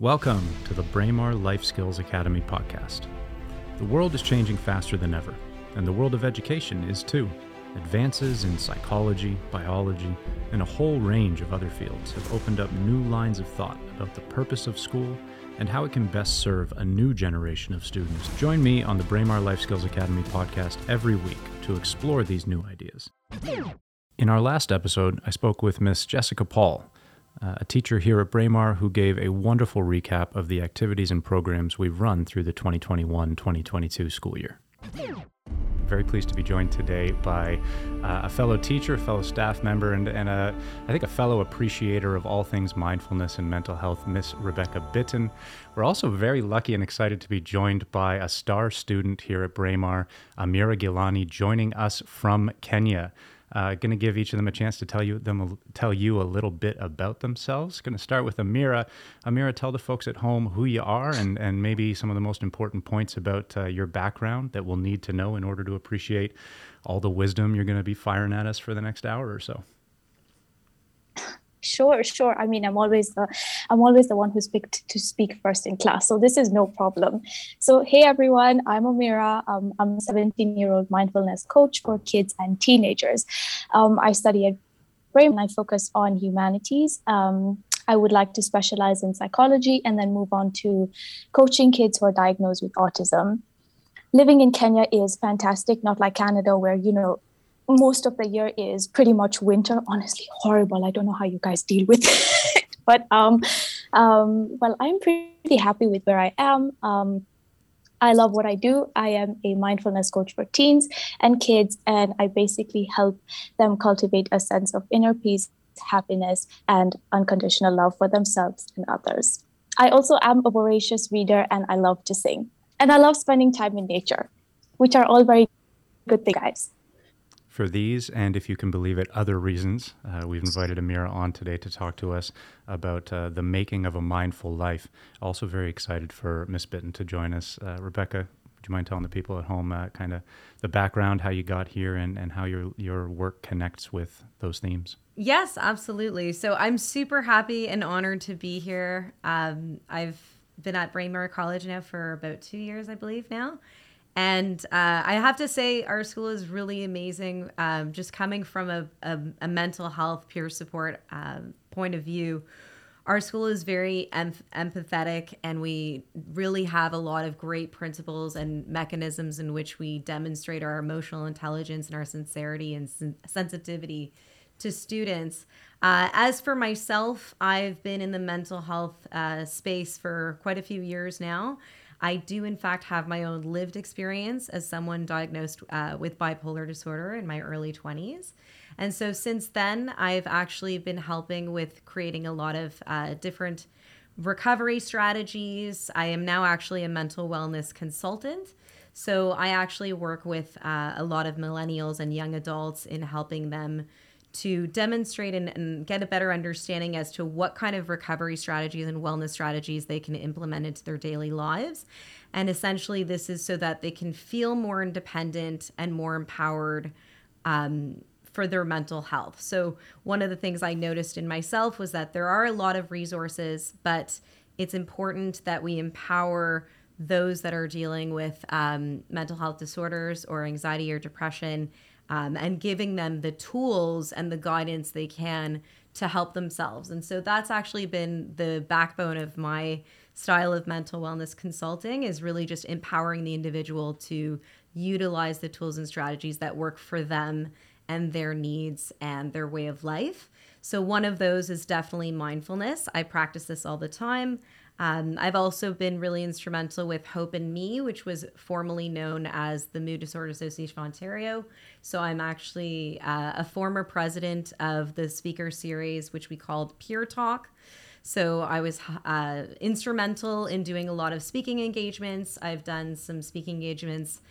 Welcome to the Braemar Life Skills Academy podcast. The world is changing faster than ever, and the world of education is too. Advances in psychology, biology, and a whole range of other fields have opened up new lines of thought about the purpose of school and how it can best serve a new generation of students. Join me on the Braemar Life Skills Academy podcast every week to explore these new ideas. In our last episode, I spoke with Miss Jessica Paul, a teacher here at Braemar who gave a wonderful recap of the activities and programs we've run through the 2021-2022 school year. Very pleased to be joined today by a fellow teacher, fellow staff member, and I think a fellow appreciator of all things mindfulness and mental health, Miss Rebecca Bitton. We're also very lucky and excited to be joined by a star student here at Braemar, Amira Gilani, joining us from Kenya. Going to give each of them a chance to tell you a little bit about themselves. Going to start with Amira. Amira, tell the folks at home who you are and maybe some of the most important points about your background that we'll need to know in order to appreciate all the wisdom you're going to be firing at us for the next hour or so. Sure. I mean, I'm always the one who's picked to speak first in class, so this is no problem. So, hey everyone, I'm Amira. I'm a 17-year-old mindfulness coach for kids and teenagers. I study at Braemar and I focus on humanities. I would like to specialize in psychology and then move on to coaching kids who are diagnosed with autism. Living in Kenya is fantastic, not like Canada where, most of the year is pretty much winter. Honestly, horrible. I don't know how you guys deal with it. But, I'm pretty happy with where I am. I love what I do. I am a mindfulness coach for teens and kids, and I basically help them cultivate a sense of inner peace, happiness, and unconditional love for themselves and others. I also am a voracious reader, and I love to sing. And I love spending time in nature, which are all very good things, guys. For these, and if you can believe it, other reasons, we've invited Amira on today to talk to us about the making of a mindful life. Also very excited for Miss Bitton to join us. Rebecca, would you mind telling the people at home kind of the background, how you got here, and how your work connects with those themes? Yes, absolutely. So I'm super happy and honored to be here. I've been at Braemar College now for about 2 years, I believe now. And I have to say our school is really amazing. Just coming from a mental health peer support point of view, our school is very empathetic, and we really have a lot of great principles and mechanisms in which we demonstrate our emotional intelligence and our sincerity and sensitivity to students. As for myself, I've been in the mental health space for quite a few years now. I do, in fact, have my own lived experience as someone diagnosed with bipolar disorder in my early 20s. And so since then, I've actually been helping with creating a lot of different recovery strategies. I am now actually a mental wellness consultant. So I actually work with a lot of millennials and young adults in helping them to demonstrate and get a better understanding as to what kind of recovery strategies and wellness strategies they can implement into their daily lives. And essentially this is so that they can feel more independent and more empowered for their mental health. So one of the things I noticed in myself was that there are a lot of resources, but it's important that we empower those that are dealing with mental health disorders or anxiety or depression, and giving them the tools and the guidance they can to help themselves. And so that's actually been the backbone of my style of mental wellness consulting, is really just empowering the individual to utilize the tools and strategies that work for them and their needs and their way of life. So one of those is definitely mindfulness. I practice this all the time. I've also been really instrumental with Hope and Me, which was formerly known as the Mood Disorder Association of Ontario. So I'm actually a former president of the speaker series, which we called Peer Talk. So I was instrumental in doing a lot of speaking engagements. I've done some speaking engagements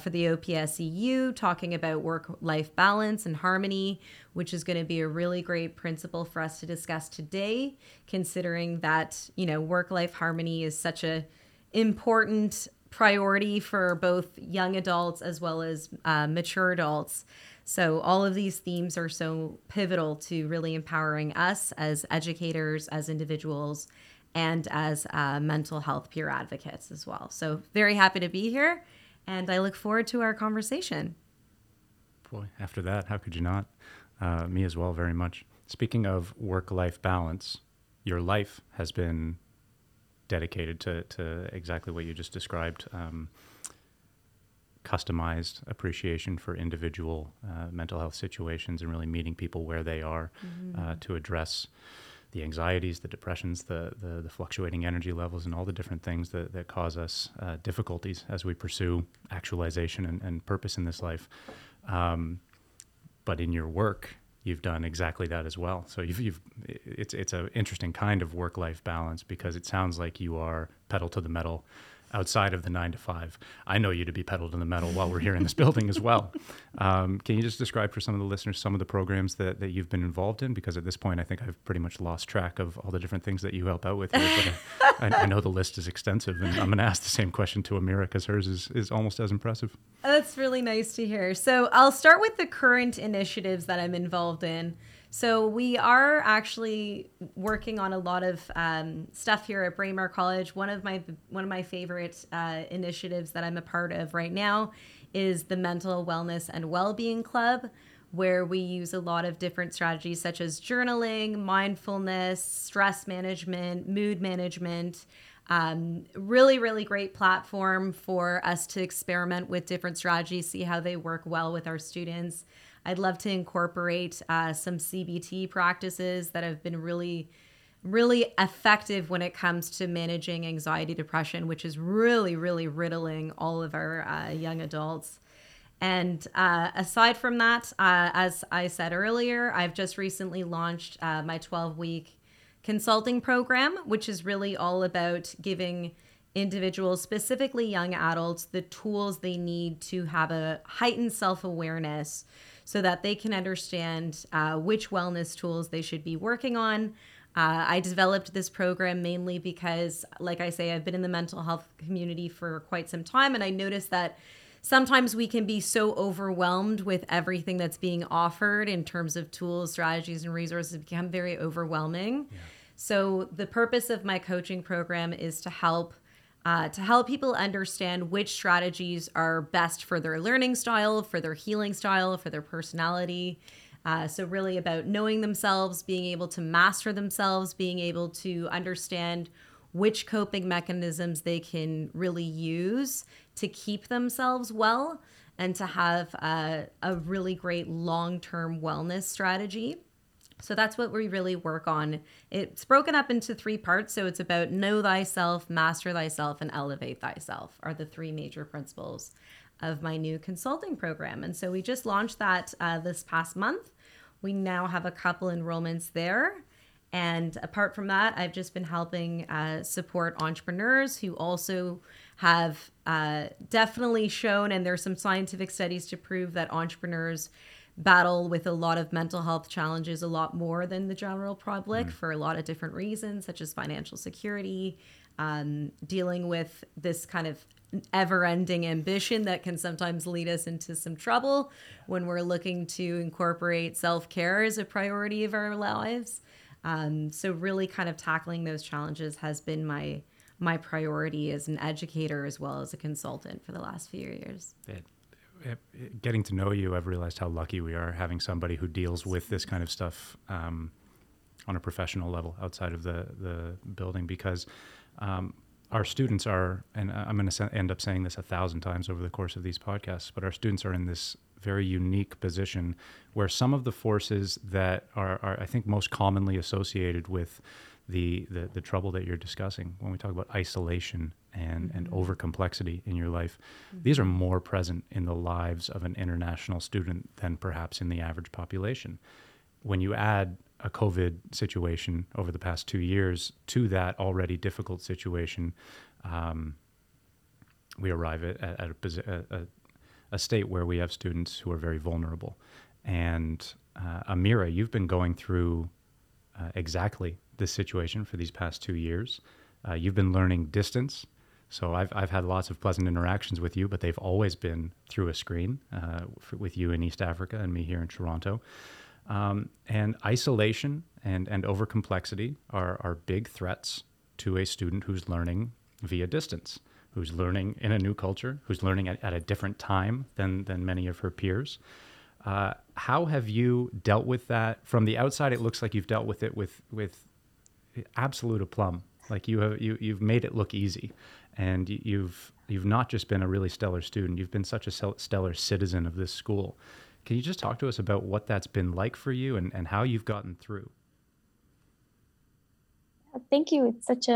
for the OPSEU, talking about work-life balance and harmony, which is going to be a really great principle for us to discuss today, considering that, work-life harmony is such a important priority for both young adults as well as mature adults. So all of these themes are so pivotal to really empowering us as educators, as individuals, and as mental health peer advocates as well. So very happy to be here, and I look forward to our conversation. Boy, after that, how could you not? Me as well, very much. Speaking of work-life balance, your life has been dedicated to exactly what you just described, customized appreciation for individual mental health situations and really meeting people where they are to address the anxieties, the depressions, the fluctuating energy levels, and all the different things that cause us difficulties as we pursue actualization and purpose in this life. But in your work, you've done exactly that as well. So it's an interesting kind of work-life balance, because it sounds like you are pedal to the metal outside of the 9 to 5. I know you to be pedal to the metal while we're here in this building as well. Can you just describe for some of the listeners some of the programs that you've been involved in? Because at this point, I think I've pretty much lost track of all the different things that you help out with here, but I know the list is extensive, and I'm going to ask the same question to Amira, because hers is almost as impressive. That's really nice to hear. So I'll start with the current initiatives that I'm involved in. So we are actually working on a lot of stuff here at Braemar College. One of my favorite initiatives that I'm a part of right now is the Mental Wellness and Wellbeing Club, where we use a lot of different strategies such as journaling, mindfulness, stress management, mood management. Really, really great platform for us to experiment with different strategies, see how they work well with our students. I'd love to incorporate some CBT practices that have been really, really effective when it comes to managing anxiety, depression, which is really, really riddling all of our young adults. And aside from that, as I said earlier, I've just recently launched my 12-week consulting program, which is really all about giving individuals, specifically young adults, the tools they need to have a heightened self-awareness so that they can understand which wellness tools they should be working on. I developed this program mainly because, like I say, I've been in the mental health community for quite some time, and I noticed that sometimes we can be so overwhelmed with everything that's being offered in terms of tools, strategies, and resources. It becomes very overwhelming. Yeah. So the purpose of my coaching program is to help people understand which strategies are best for their learning style, for their healing style, for their personality. So really about knowing themselves, being able to master themselves, being able to understand which coping mechanisms they can really use to keep themselves well and to have a really great long-term wellness strategy. So that's what we really work on. It's broken up into 3 parts. So it's about know thyself, master thyself, and elevate thyself are the 3 major principles of my new consulting program. And so we just launched that this past month. We now have a couple enrollments there. And apart from that, I've just been helping support entrepreneurs who also have definitely shown, and there's some scientific studies to prove that entrepreneurs battle with a lot of mental health challenges, a lot more than the general public for a lot of different reasons, such as financial security, dealing with this kind of ever-ending ambition that can sometimes lead us into some trouble when we're looking to incorporate self-care as a priority of our lives. So really kind of tackling those challenges has been my priority as an educator as well as a consultant for the last few years. Getting to know you, I've realized how lucky we are having somebody who deals with this kind of stuff on a professional level outside of the building, because our students are, and I'm going to end up saying this 1,000 times over the course of these podcasts, but our students are in this very unique position where some of the forces that are I think, most commonly associated with the trouble that you're discussing, when we talk about isolation and over complexity in your life, these are more present in the lives of an international student than perhaps in the average population. When you add a COVID situation over the past 2 years to that already difficult situation, we arrive at a state where we have students who are very vulnerable. And Amira, you've been going through exactly this situation for these past 2 years. You've been learning distance. So I've had lots of pleasant interactions with you, but they've always been through a screen with you in East Africa and me here in Toronto. And isolation and over complexity are big threats to a student who's learning via distance, who's learning in a new culture, who's learning at a different time than many of her peers. How have you dealt with that? From the outside, it looks like you've dealt with it with absolute aplomb. Like you've made it look easy, and you've not just been a really stellar student, you've been such a stellar citizen of this school. Can you just talk to us about what that's been like for you and how you've gotten through? Thank you. It's such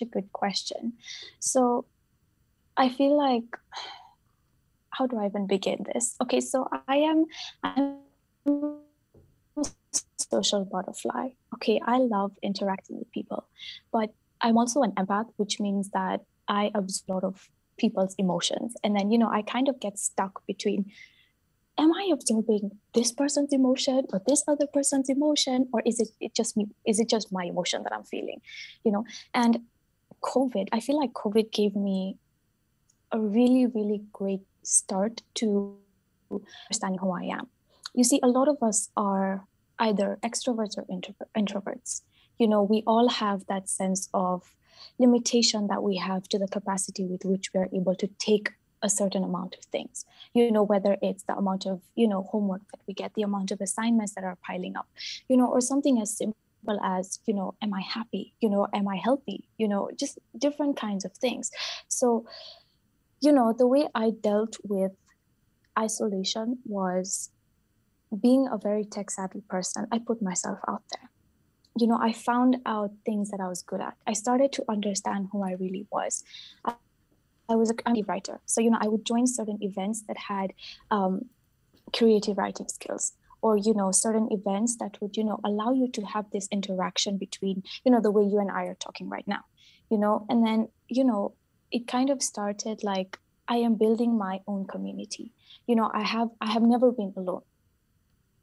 a good question. So I feel like, how do I even begin this? Okay, so I'm a social butterfly. Okay, I love interacting with people, but I'm also an empath, which means that I absorb a lot of people's emotions. And then, I kind of get stuck between, am I absorbing this person's emotion or this other person's emotion? Or is it just me? Is it just my emotion that I'm feeling? And COVID, I feel like COVID gave me a really, really great start to understanding who I am. You see, a lot of us are either extroverts or introverts. We all have that sense of limitation that we have to the capacity with which we are able to take a certain amount of things, whether it's the amount of, homework that we get, the amount of assignments that are piling up, or something as simple as, am I happy? Am I healthy? Just different kinds of things. So, the way I dealt with isolation was being a very tech-savvy person. I put myself out there. I found out things that I was good at. I started to understand who I really was. I was a creative writer. So, I would join certain events that had creative writing skills, or, certain events that would, allow you to have this interaction between, the way you and I are talking right now, and then, it kind of started like I am building my own community. I have never been alone.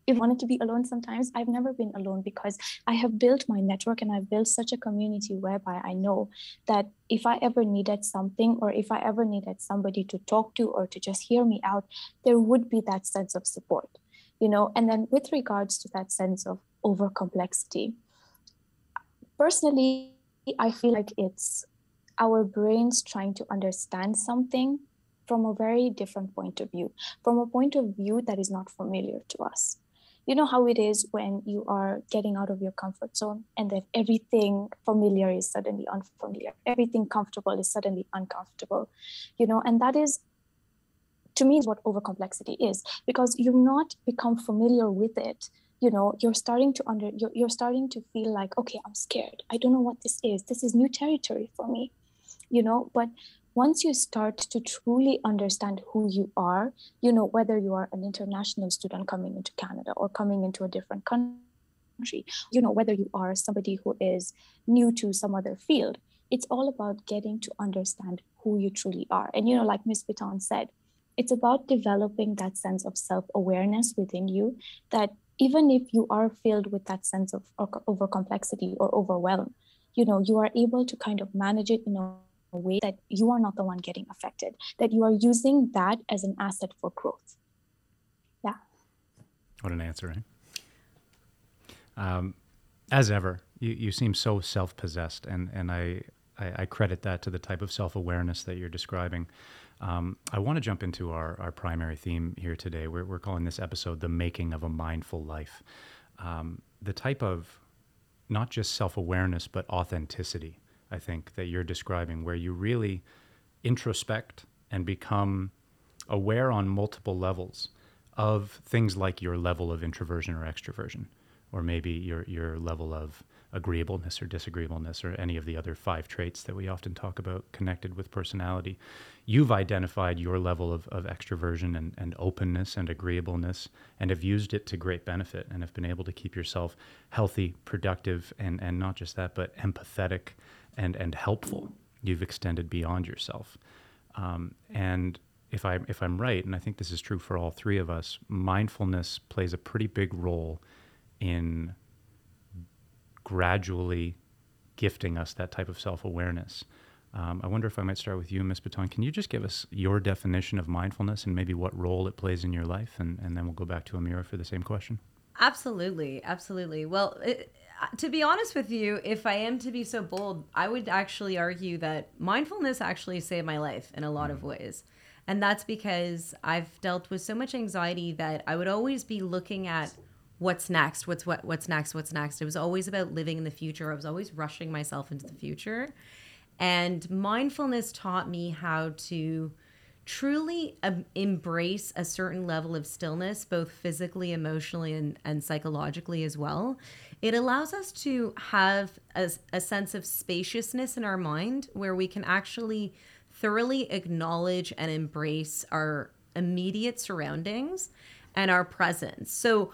If I wanted to be alone sometimes, I've never been alone because I have built my network and I've built such a community whereby I know that if I ever needed something or if I ever needed somebody to talk to or to just hear me out, there would be that sense of support, And then with regards to that sense of over complexity, personally, I feel like it's our brains trying to understand something from a very different point of view, from a point of view that is not familiar to us. You know how it is when you are getting out of your comfort zone and then everything familiar is suddenly unfamiliar. Everything comfortable is suddenly uncomfortable, and that is, to me, is what overcomplexity is, because you've not become familiar with it. You're starting to feel like, okay, I'm scared. I don't know what this is. This is new territory for me, but once you start to truly understand who you are, whether you are an international student coming into Canada or coming into a different country, whether you are somebody who is new to some other field, it's all about getting to understand who you truly are. And, like Ms. Bitton said, it's about developing that sense of self-awareness within you, that even if you are filled with that sense of overcomplexity or overwhelm, you are able to kind of manage it in a way that you are not the one getting affected, that you are using that as an asset for growth. Yeah. What an answer, eh? As ever, you seem so self-possessed, and I credit that to the type of self-awareness that you're describing. I want to jump into our primary theme here today. We're calling this episode The Making of a Mindful Life. The type of not just self-awareness, but authenticity, I think, that you're describing, where you really introspect and become aware on multiple levels of things like your level of introversion or extroversion, or maybe your level of agreeableness or disagreeableness, or any of the other 5 traits that we often talk about connected with personality. You've identified your level of extroversion and openness and agreeableness, and have used it to great benefit, and have been able to keep yourself healthy, productive, and not just that, but empathetic and helpful. You've extended beyond yourself. And if I'm right, and I think this is true for all three of us, mindfulness plays a pretty big role in gradually gifting us that type of self-awareness. I wonder if I might start with you, Ms. Bitton. Can you just give us your definition of mindfulness and maybe what role it plays in your life? And then we'll go back to Amira for the same question. Absolutely. Well, to be honest with you, if I am to be so bold, I would actually argue that mindfulness actually saved my life in a lot of ways. And that's because I've dealt with so much anxiety that I would always be looking at what's next. It was always about living in the future. I was always rushing myself into the future. And mindfulness taught me how to truly embrace a certain level of stillness, both physically, emotionally, and psychologically as well. It allows us to have a sense of spaciousness in our mind where we can actually thoroughly acknowledge and embrace our immediate surroundings and our presence. So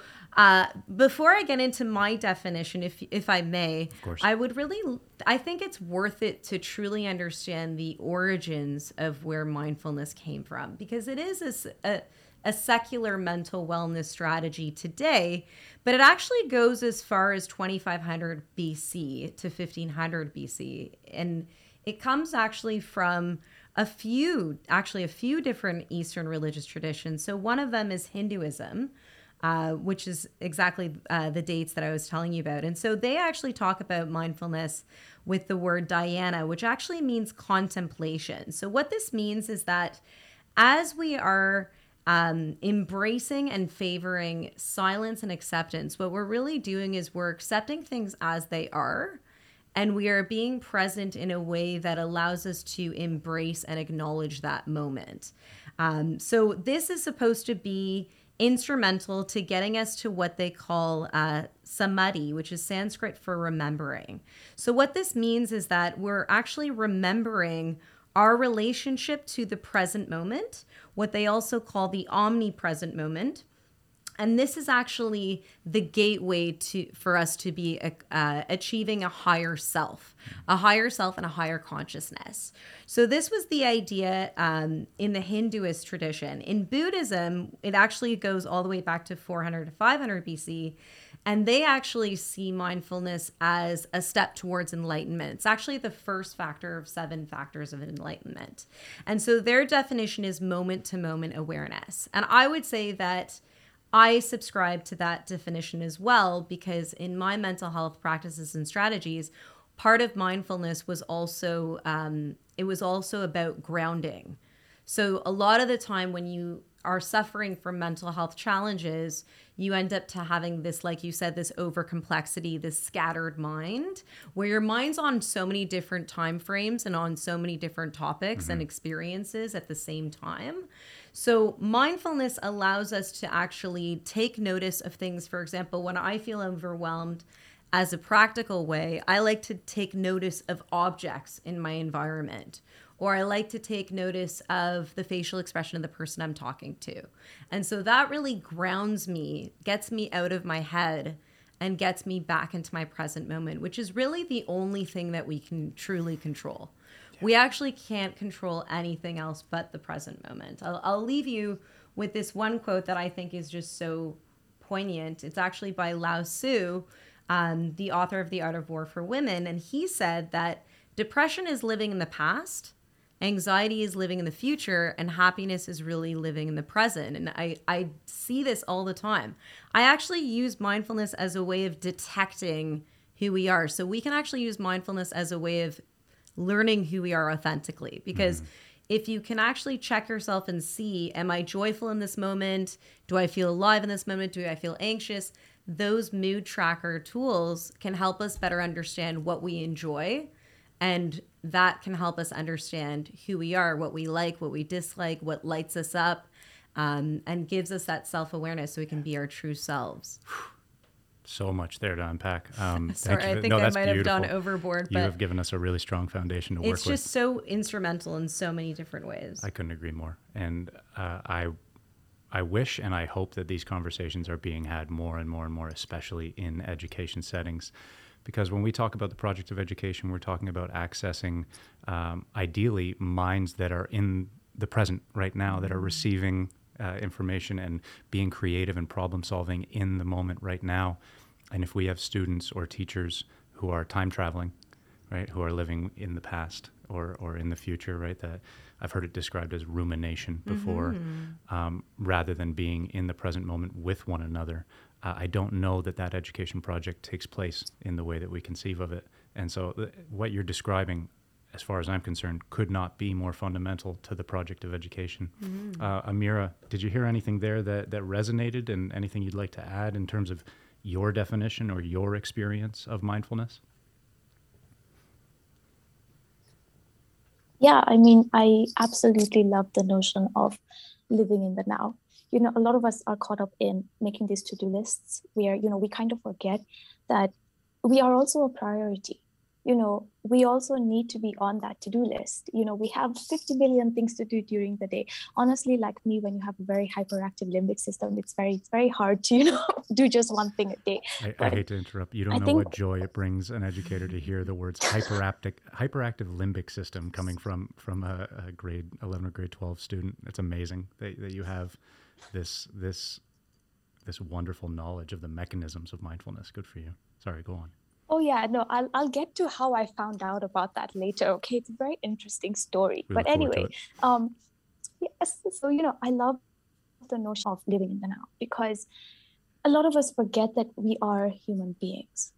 before I get into my definition, if I may, I would really, I think it's worth it to truly understand the origins of where mindfulness came from, because it is a secular mental wellness strategy today, but it actually goes as far as 2500 BC to 1500 BC. And it comes actually from a few different Eastern religious traditions. So one of them is Hinduism, which is exactly the dates that I was telling you about. And so they actually talk about mindfulness with the word dhyana, which actually means contemplation. So what this means is that as we are embracing and favoring silence and acceptance, what we're really doing is we're accepting things as they are. And we are being present in a way that allows us to embrace and acknowledge that moment. So this is supposed to be instrumental to getting us to what they call samadhi, which is Sanskrit for remembering. So what this means is that we're actually remembering our relationship to the present moment, what they also call the omnipresent moment. And this is actually the gateway for us to be achieving a higher self and a higher consciousness. So this was the idea in the Hinduist tradition. In Buddhism, it actually goes all the way back to 400 to 500 BC. And they actually see mindfulness as a step towards enlightenment. It's actually the first factor of 7 factors of enlightenment. And so their definition is moment-to-moment awareness. And I would say that I subscribe to that definition as well, because in my mental health practices and strategies, part of mindfulness was also, it was also about grounding. So a lot of the time when you are suffering from mental health challenges, you end up to having this, like you said, this over complexity, this scattered mind, where your mind's on so many different time frames and on so many different topics and experiences at the same time. So mindfulness allows us to actually take notice of things. For example, when I feel overwhelmed, as a practical way, I like to take notice of objects in my environment, or I like to take notice of the facial expression of the person I'm talking to. And so that really grounds me, gets me out of my head, and gets me back into my present moment, which is really the only thing that we can truly control. Yeah. We actually can't control anything else but the present moment. I'll leave you with this one quote that I think is just so poignant. It's actually by Lao Tzu, the author of The Art of War for Women. And he said that depression is living in the past, anxiety is living in the future, and happiness is really living in the present. And I see this all the time. I actually use mindfulness as a way of detecting who we are. So we can actually use mindfulness as a way of learning who we are authentically. Because if you can actually check yourself and see, am I joyful in this moment? Do I feel alive in this moment? Do I feel anxious? Those mood tracker tools can help us better understand what we enjoy. And that can help us understand who we are, what we like, what we dislike, what lights us up, and gives us that self-awareness so we can be our true selves. So much there to unpack. Sorry, thank you. I think I might have gone overboard. But you have given us a really strong foundation to work with. It's just so instrumental in so many different ways. I couldn't agree more. And I wish and I hope that these conversations are being had more and more and more, especially in education settings. Because when we talk about the project of education, we're talking about accessing, ideally, minds that are in the present right now, that are receiving information and being creative and problem-solving in the moment right now. And if we have students or teachers who are time traveling, right, who are living in the past or in the future, right, that I've heard it described as rumination before, rather than being in the present moment with one another, I don't know that that education project takes place in the way that we conceive of it. And so what you're describing, as far as I'm concerned, could not be more fundamental to the project of education. Mm. Amira, did you hear anything there that resonated, and anything you'd like to add in terms of your definition or your experience of mindfulness? Yeah, I mean, I absolutely love the notion of living in the now. You know, a lot of us are caught up in making these to-do lists where, you know, we kind of forget that we are also a priority. You know, we also need to be on that to-do list. You know, we have 50 billion things to do during the day. Honestly, like me, when you have a very hyperactive limbic system, it's very hard to, you know, do just one thing a day. I hate to interrupt. You don't know what joy it brings an educator to hear the words hyperactive limbic system coming from a grade 11 or grade 12 student. It's amazing that you have this wonderful knowledge of the mechanisms of mindfulness. Good for you. Sorry, go on. Oh yeah, no, I'll get to how I found out about that later. Okay, it's a very interesting story. But anyway, yes. So, you know, I love the notion of living in the now, because a lot of us forget that we are human beings,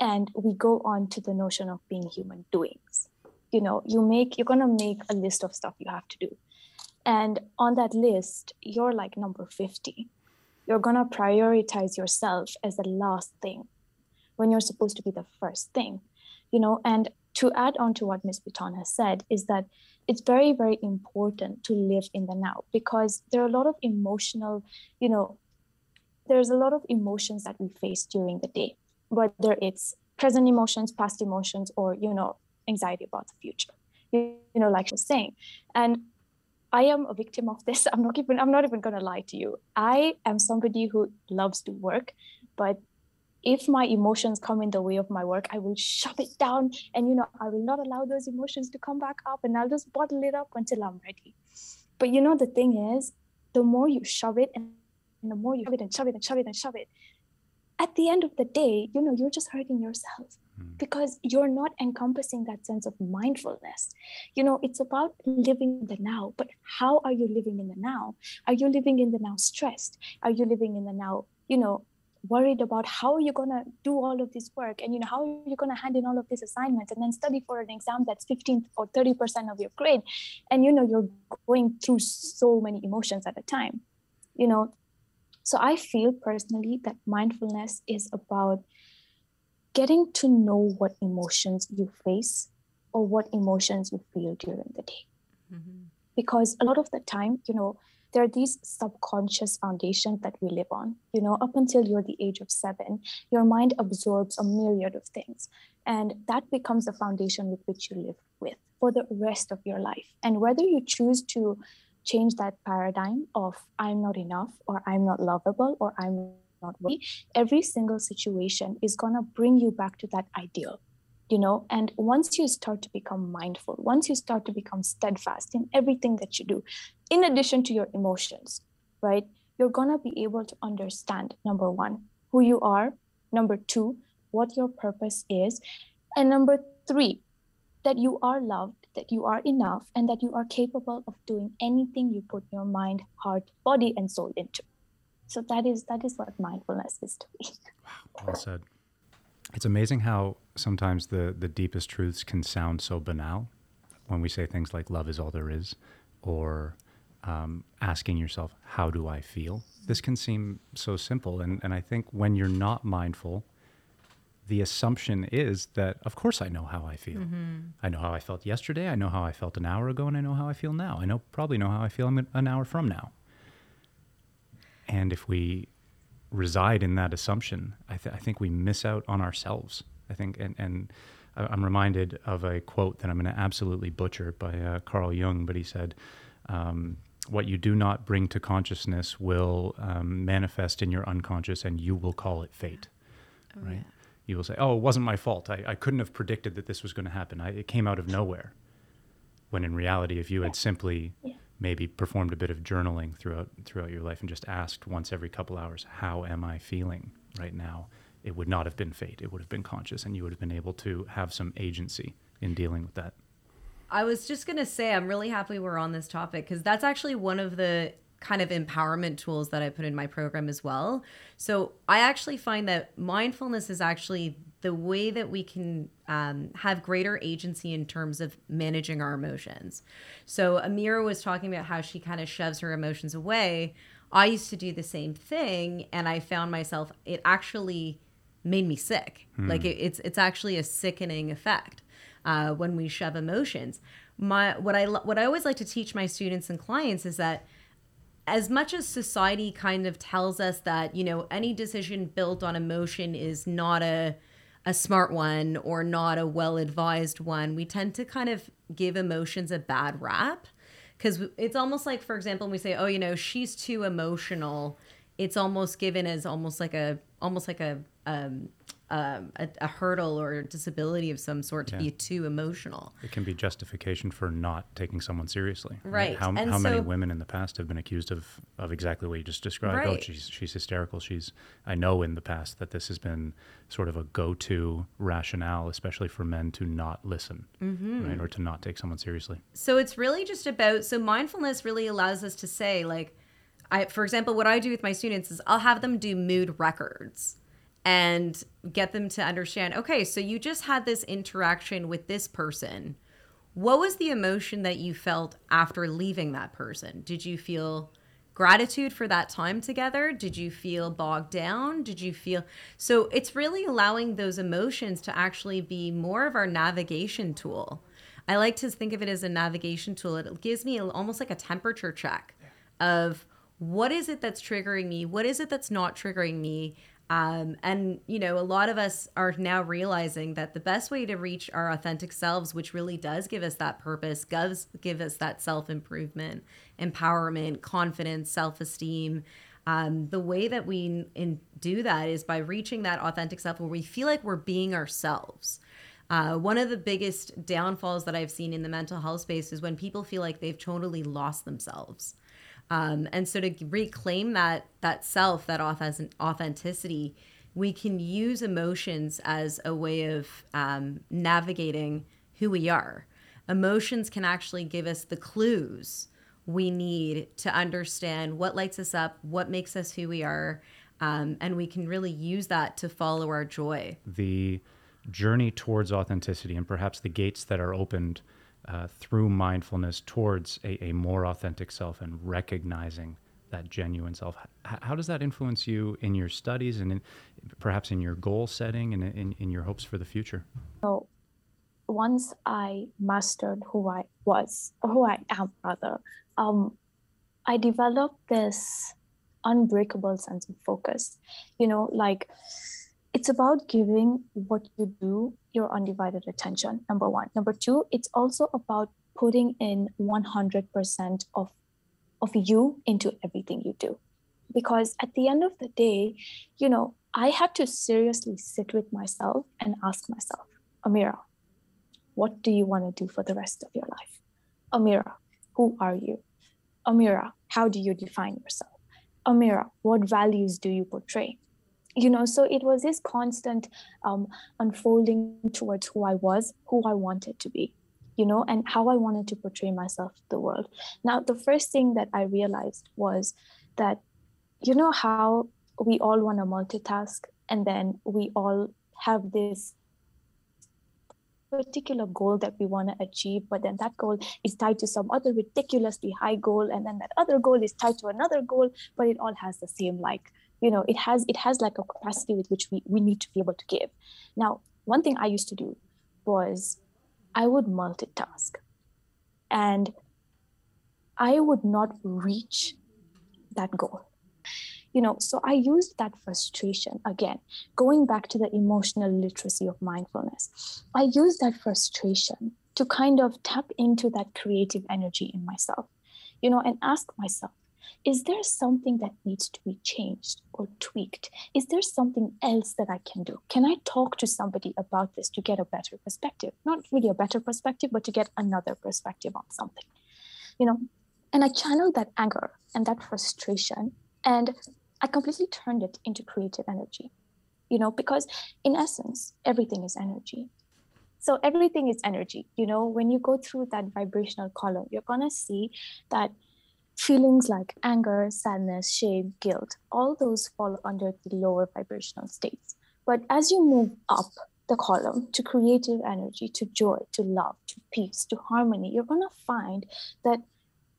and we go on to the notion of being human doings. You know, you're gonna make a list of stuff you have to do, and on that list, you're like number 50. You're gonna prioritize yourself as the last thing, when you're supposed to be the first thing, you know. And to add on to what Ms. Bitton has said is that it's very, very important to live in the now, because there are a lot of emotional, you know, there's a lot of emotions that we face during the day, whether it's present emotions, past emotions, or, you know, anxiety about the future, you know, like you're saying. And I am a victim of this. I'm not even going to lie to you. I am somebody who loves to work, but if my emotions come in the way of my work, I will shove it down, and, you know, I will not allow those emotions to come back up, and I'll just bottle it up until I'm ready. But, you know, the thing is, the more you shove it, and the more you shove it and shove it and shove it and shove it, at the end of the day, you know, you're just hurting yourself, because you're not encompassing that sense of mindfulness. You know, it's about living in the now, but how are you living in the now? Are you living in the now stressed? Are you living in the now, you know, worried about how you're going to do all of this work, and, you know, how you're going to hand in all of these assignments, and then study for an exam that's 15th or 30% of your grade, and, you know, you're going through so many emotions at a time, you know. So I feel personally that mindfulness is about getting to know what emotions you face or what emotions you feel during the day, because a lot of the time, you know, there are these subconscious foundations that we live on. You know, up until you're the age of 7, your mind absorbs a myriad of things, and that becomes the foundation with which you live with for the rest of your life. And whether you choose to change that paradigm of I'm not enough, or I'm not lovable, or I'm not worthy, every single situation is gonna bring you back to that ideal. You know, and once you start to become mindful, once you start to become steadfast in everything that you do, in addition to your emotions, right, you're going to be able to understand, number one, who you are, number two, what your purpose is, and number three, that you are loved, that you are enough, and that you are capable of doing anything you put your mind, heart, body, and soul into. So that is what mindfulness is to me. Wow, well said. It's amazing how sometimes the deepest truths can sound so banal when we say things like love is all there is, or asking yourself, how do I feel? This can seem so simple. And I think when you're not mindful, the assumption is that, of course, I know how I feel. Mm-hmm. I know how I felt yesterday. I know how I felt an hour ago, and I know how I feel now. I probably know how I feel an hour from now. And if we reside in that assumption, I think we miss out on ourselves. I think, and I'm reminded of a quote that I'm going to absolutely butcher by Carl Jung, but he said, what you do not bring to consciousness will manifest in your unconscious, and you will call it fate. Oh, right? Yeah. You will say, oh, it wasn't my fault. I couldn't have predicted that this was going to happen. It came out of nowhere. When in reality, if you had simply maybe performed a bit of journaling throughout your life and just asked once every couple hours, how am I feeling right now? It would not have been fate. It would have been conscious, and you would have been able to have some agency in dealing with that. I was just going to say, I'm really happy we're on this topic, because that's actually one of the kind of empowerment tools that I put in my program as well. So I actually find that mindfulness is actually the way that we can have greater agency in terms of managing our emotions. So Amira was talking about how she kind of shoves her emotions away. I used to do the same thing, and I found myself, it actually made me sick. Like it's actually a sickening effect when we shove emotions. What I always like to teach my students and clients is that as much as society kind of tells us that, you know, any decision built on emotion is not a smart one or not a well-advised one, we tend to kind of give emotions a bad rap. Because it's almost like, for example, when we say, oh, you know, she's too emotional, it's almost given as almost like a hurdle or a disability of some sort to be too emotional. It can be justification for not taking someone seriously. Right. How many women in the past have been accused of exactly what you just described? Right. Oh, she's hysterical. I know in the past that this has been sort of a go-to rationale, especially for men to not listen, right, or to not take someone seriously. So it's really just about, so mindfulness really allows us to say, like, for example, what I do with my students is I'll have them do mood records and get them to understand, okay, so you just had this interaction with this person. What was the emotion that you felt after leaving that person? Did you feel gratitude for that time together? Did you feel bogged down? So it's really allowing those emotions to actually be more of our navigation tool. I like to think of it as a navigation tool. It gives me almost like a temperature check of what is it that's triggering me? What is it that's not triggering me? And, you know, a lot of us are now realizing that the best way to reach our authentic selves, which really does give us that purpose, does give us that self-improvement, empowerment, confidence, self-esteem. The way that we do that is by reaching that authentic self where we feel like we're being ourselves. One of the biggest downfalls that I've seen in the mental health space is when people feel like they've totally lost themselves. And so to reclaim that self, that authenticity, we can use emotions as a way of navigating who we are. Emotions can actually give us the clues we need to understand what lights us up, what makes us who we are, and we can really use that to follow our joy. The journey towards authenticity and perhaps the gates that are opened through mindfulness towards a more authentic self and recognizing that genuine self. How does that influence you in your studies and perhaps in your goal setting and in your hopes for the future? So once I mastered who I am, I developed this unbreakable sense of focus. You know, like it's about giving what you do your undivided attention, number one. Number two, it's also about putting in 100% of you into everything you do. Because at the end of the day, you know, I had to seriously sit with myself and ask myself, Amira, what do you want to do for the rest of your life? Amira, who are you? Amira, how do you define yourself? Amira, what values do you portray? You know, so it was this constant unfolding towards who I was, who I wanted to be, you know, and how I wanted to portray myself to the world. Now, the first thing that I realized was that, you know, how we all want to multitask and then we all have this particular goal that we want to achieve, but then that goal is tied to some other ridiculously high goal. And then that other goal is tied to another goal, but it all has the same, like, you know, it has like a capacity with which we need to be able to give. Now, one thing I used to do was I would multitask and I would not reach that goal. You know, so I used that frustration, again, going back to the emotional literacy of mindfulness. I used that frustration to kind of tap into that creative energy in myself, you know, and ask myself, is there something that needs to be changed or tweaked? Is there something else that I can do? Can I talk to somebody about this to get a better perspective? Not really a better perspective, but to get another perspective on something, you know? And I channeled that anger and that frustration, and I completely turned it into creative energy, you know, because in essence, everything is energy. So everything is energy. You know, when you go through that vibrational column, you're going to see that Feelings like anger, sadness, shame, guilt, all those fall under the lower vibrational states. But as you move up the column to creative energy, to joy, to love, to peace, to harmony, you're going to find that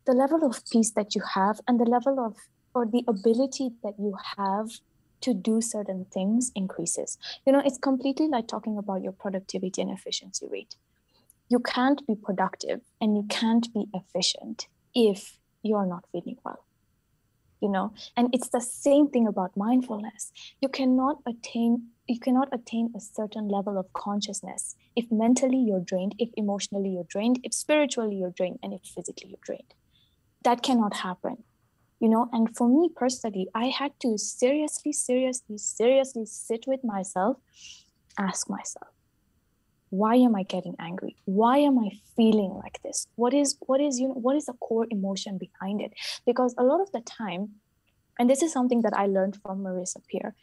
the level of peace that you have and the level of, or the ability that you have to do certain things increases. You know, it's completely like talking about your productivity and efficiency rate. You can't be productive and you can't be efficient if you are not feeling well, you know, and it's the same thing about mindfulness. You cannot attain a certain level of consciousness if mentally you're drained, if emotionally you're drained, if spiritually you're drained, and if physically you're drained. That cannot happen, you know. And for me personally, I had to seriously sit with myself, ask myself, why am I getting angry? Why am I feeling like this? What is the core emotion behind it? Because a lot of the time, and this is something that I learned from Marissa Pierre,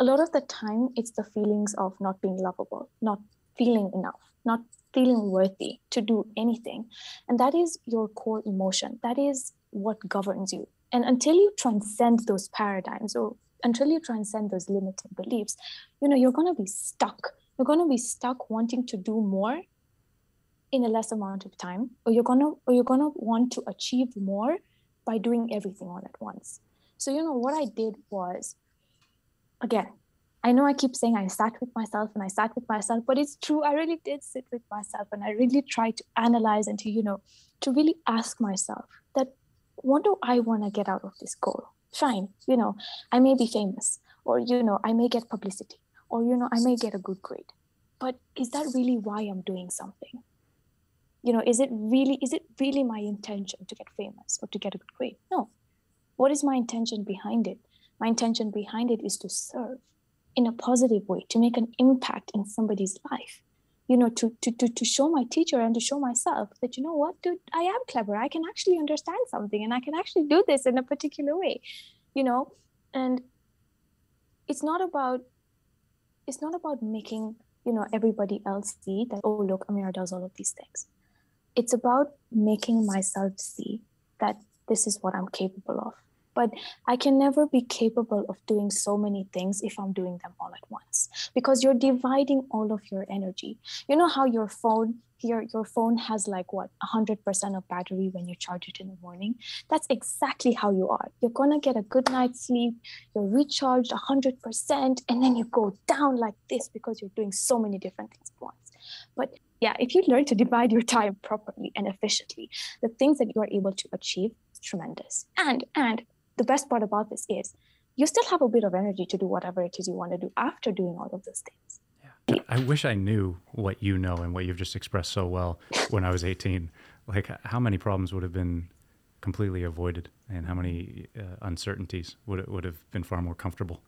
a lot of the time it's the feelings of not being lovable, not feeling enough, not feeling worthy to do anything. And that is your core emotion. That is what governs you. And until you transcend those paradigms, or until you transcend those limiting beliefs, you know, you're going to be stuck. You're going to be stuck wanting to do more in a less amount of time, or you're going to want to achieve more by doing everything all at once. So, you know, what I did was, again, I know I keep saying I sat with myself and I sat with myself, but it's true. I really did sit with myself and I really tried to analyze and to, you know, to really ask myself that, what do I want to get out of this goal? Fine. You know, I may be famous, or, you know, I may get publicity, or, you know, I may get a good grade, but is that really why I'm doing something? You know, is it really my intention to get famous or to get a good grade? No. What is my intention behind it? My intention behind it is to serve in a positive way, to make an impact in somebody's life, you know, to show my teacher and to show myself that, you know what, dude, I am clever. I can actually understand something and I can actually do this in a particular way, you know. And it's not about making, you know, everybody else see that, oh, look, Amira does all of these things. It's about making myself see that this is what I'm capable of. But I can never be capable of doing so many things if I'm doing them all at once, because you're dividing all of your energy. You know how your phone, your phone has like what, 100% of battery when you charge it in the morning? That's exactly how you are. You're going to get a good night's sleep, you're recharged 100%, and then you go down like this because you're doing so many different things at once. But yeah, if you learn to divide your time properly and efficiently, the things that you are able to achieve is tremendous. And the best part about this is you still have a bit of energy to do whatever it is you want to do after doing all of those things. Yeah. I wish I knew what you know and what you've just expressed so well when I was 18. Like, how many problems would have been completely avoided, and how many uncertainties would have been far more comfortable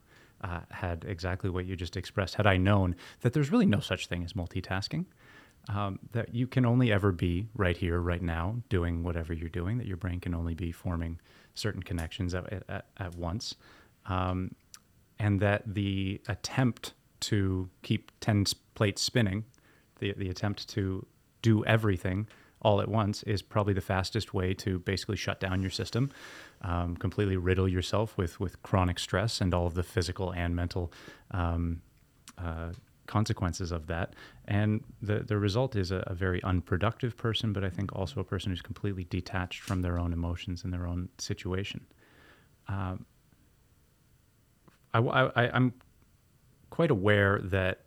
had exactly what you just expressed, had I known that there's really no such thing as multitasking, that you can only ever be right here, right now, doing whatever you're doing, that your brain can only be forming certain connections at once, and that the attempt to keep 10 plates spinning, the attempt to do everything all at once is probably the fastest way to basically shut down your system, completely riddle yourself with chronic stress and all of the physical and mental consequences of that. And the result is a very unproductive person, but I think also a person who's completely detached from their own emotions and their own situation. I'm quite aware that,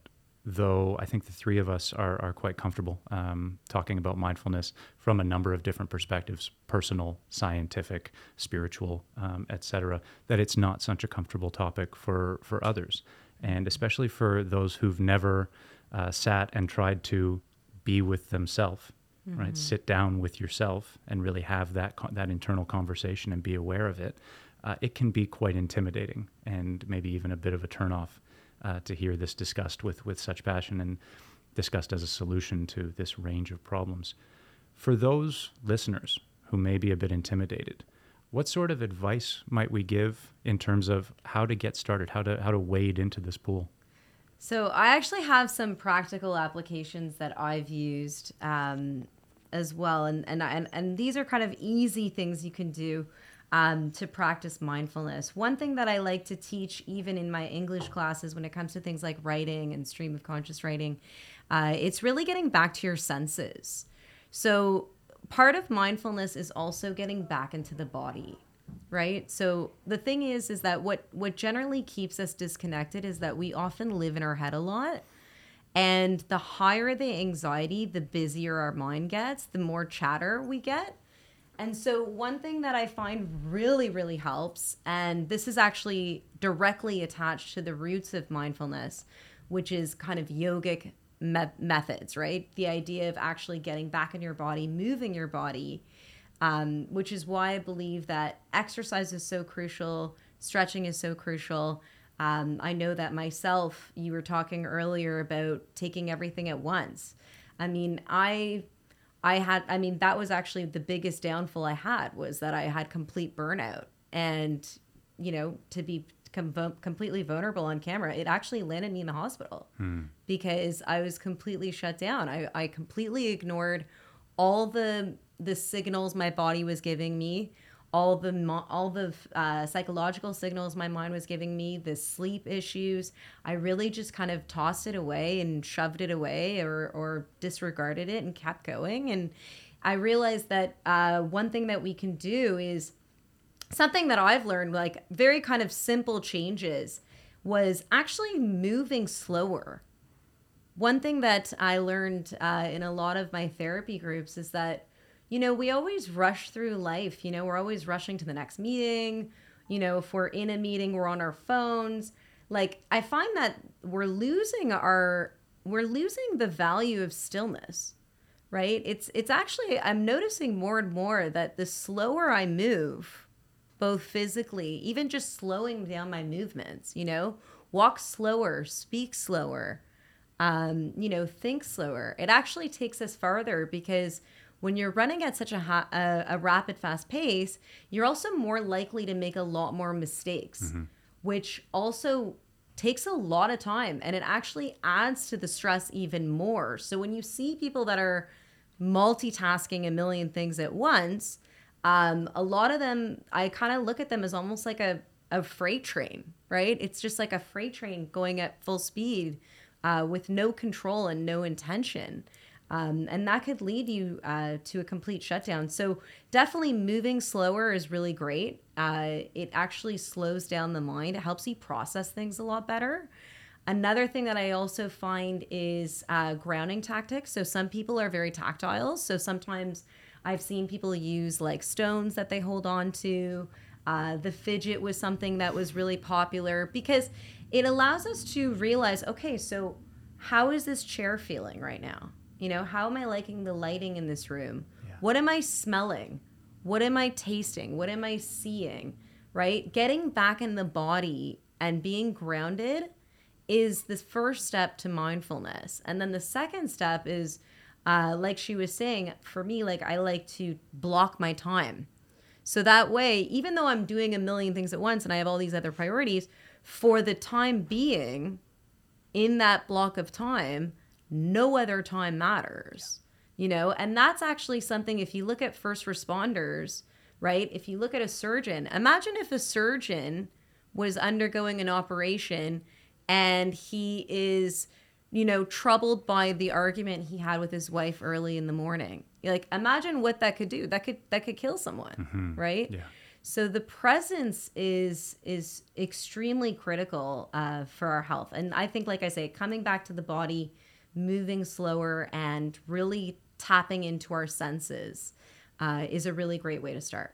though I think the three of us are quite comfortable talking about mindfulness from a number of different perspectives, personal, scientific, spiritual, et cetera, that it's not such a comfortable topic for others. And especially for those who've never sat and tried to be with themselves, mm-hmm. right? Sit down with yourself and really have that internal conversation and be aware of it. It can be quite intimidating and maybe even a bit of a turnoff to hear this discussed with such passion and discussed as a solution to this range of problems. For those listeners who may be a bit intimidated, what sort of advice might we give in terms of how to get started, how to wade into this pool? So I actually have some practical applications that I've used as well, and these are kind of easy things you can do to practice mindfulness. One thing that I like to teach even in my English classes when it comes to things like writing and stream of conscious writing, it's really getting back to your senses. So part of mindfulness is also getting back into the body, right? So the thing is that what generally keeps us disconnected is that we often live in our head a lot. And the higher the anxiety, the busier our mind gets, the more chatter we get. And so one thing that I find really, really helps, and this is actually directly attached to the roots of mindfulness, which is kind of yogic methods, right? The idea of actually getting back in your body, moving your body, which is why I believe that exercise is so crucial, stretching is so crucial. I know that myself, you were talking earlier about taking everything at once. I mean, I mean, that was actually the biggest downfall I had, was that I had complete burnout. And, you know, to be completely vulnerable on camera, it actually landed me in the hospital because I was completely shut down. I completely ignored all the signals my body was giving me, all the psychological signals my mind was giving me, the sleep issues. I really just kind of tossed it away and shoved it away or disregarded it and kept going. And I realized that one thing that we can do is something that I've learned, like very kind of simple changes, was actually moving slower. One thing that I learned in a lot of my therapy groups is that, you know, we always rush through life. You know, we're always rushing to the next meeting. You know, if we're in a meeting, we're on our phones. Like, I find that we're losing the value of stillness, right? It's actually, I'm noticing more and more that the slower I move, both physically, even just slowing down my movements, you know, walk slower, speak slower, you know, think slower. It actually takes us farther, because when you're running at such a rapid, fast pace, you're also more likely to make a lot more mistakes, which also takes a lot of time, and it actually adds to the stress even more. So when you see people that are multitasking a million things at once, a lot of them, I kind of look at them as almost like a freight train, right? It's just like a freight train going at full speed with no control and no intention. And that could lead you to a complete shutdown. So definitely moving slower is really great. It actually slows down the mind. It helps you process things a lot better. Another thing that I also find is grounding tactics. So some people are very tactile. So sometimes I've seen people use like stones that they hold on to. The fidget was something that was really popular because it allows us to realize, okay, so how is this chair feeling right now? You know, how am I liking the lighting in this room? Yeah. What am I smelling? What am I tasting? What am I seeing, right? Getting back in the body and being grounded is the first step to mindfulness. And then the second step is, like she was saying, for me, like I like to block my time. So that way, even though I'm doing a million things at once and I have all these other priorities, for the time being, in that block of time, no other time matters, you know? And that's actually something, if you look at first responders, right? If you look at a surgeon, imagine if a surgeon was undergoing an operation and he is, you know, troubled by the argument he had with his wife early in the morning. Like, imagine what that could do. That could kill someone, right? Yeah. So the presence is extremely critical for our health. And I think, like I say, coming back to the body, moving slower, and really tapping into our senses is a really great way to start.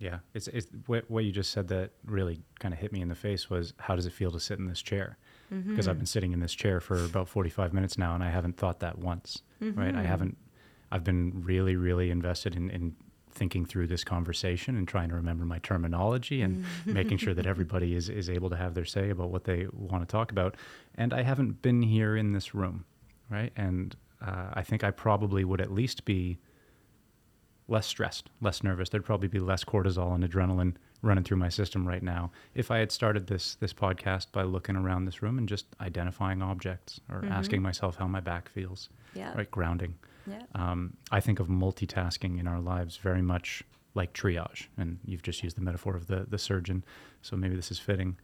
Yeah, it's what you just said that really kind of hit me in the face was, how does it feel to sit in this chair? Because I've been sitting in this chair for about 45 minutes now, and I haven't thought that once, right? I've been really, really invested in thinking through this conversation and trying to remember my terminology and making sure that everybody is able to have their say about what they want to talk about. And I haven't been here in this room. Right. And I think I probably would at least be less stressed, less nervous. There'd probably be less cortisol and adrenaline running through my system right now if I had started this podcast by looking around this room and just identifying objects or asking myself how my back feels. Yeah. Right. Grounding. Yeah. I think of multitasking in our lives very much like triage. And you've just used the metaphor of the surgeon, so maybe this is fitting.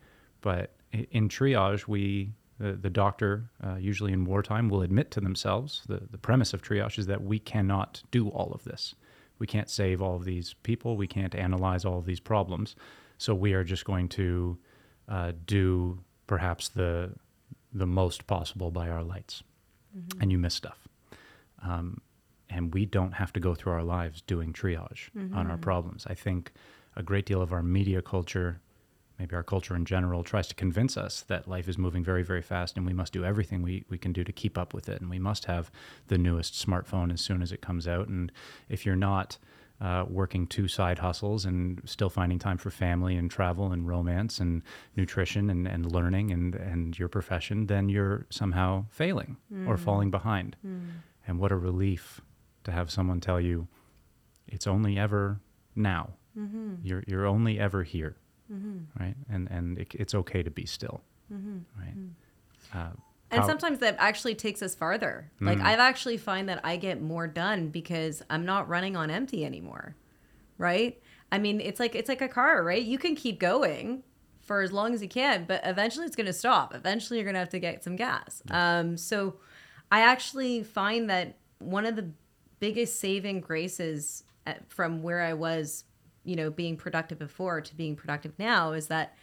But in triage, the doctor, usually in wartime, will admit to themselves, the premise of triage is that we cannot do all of this. We can't save all of these people. We can't analyze all of these problems. So we are just going to do perhaps the most possible by our lights. Mm-hmm. And you miss stuff. And we don't have to go through our lives doing triage mm-hmm. on our problems. I think a great deal of our media culture, maybe our culture in general, tries to convince us that life is moving very, very fast and we must do everything we can do to keep up with it. And we must have the newest smartphone as soon as it comes out. And if you're not working two side hustles and still finding time for family and travel and romance and nutrition and learning and your profession, then you're somehow failing or falling behind. Mm. And what a relief to have someone tell you, it's only ever now. Mm-hmm. You're only ever here. Mm-hmm. Right, and it's okay to be still, mm-hmm. right? Mm-hmm. And sometimes that actually takes us farther. Mm-hmm. Like I've actually find that I get more done because I'm not running on empty anymore, right? I mean, it's like a car, right? You can keep going for as long as you can, but eventually it's going to stop. Eventually you're going to have to get some gas. Mm-hmm. So I actually find that one of the biggest saving graces from where I was, you know, being productive before to being productive now is that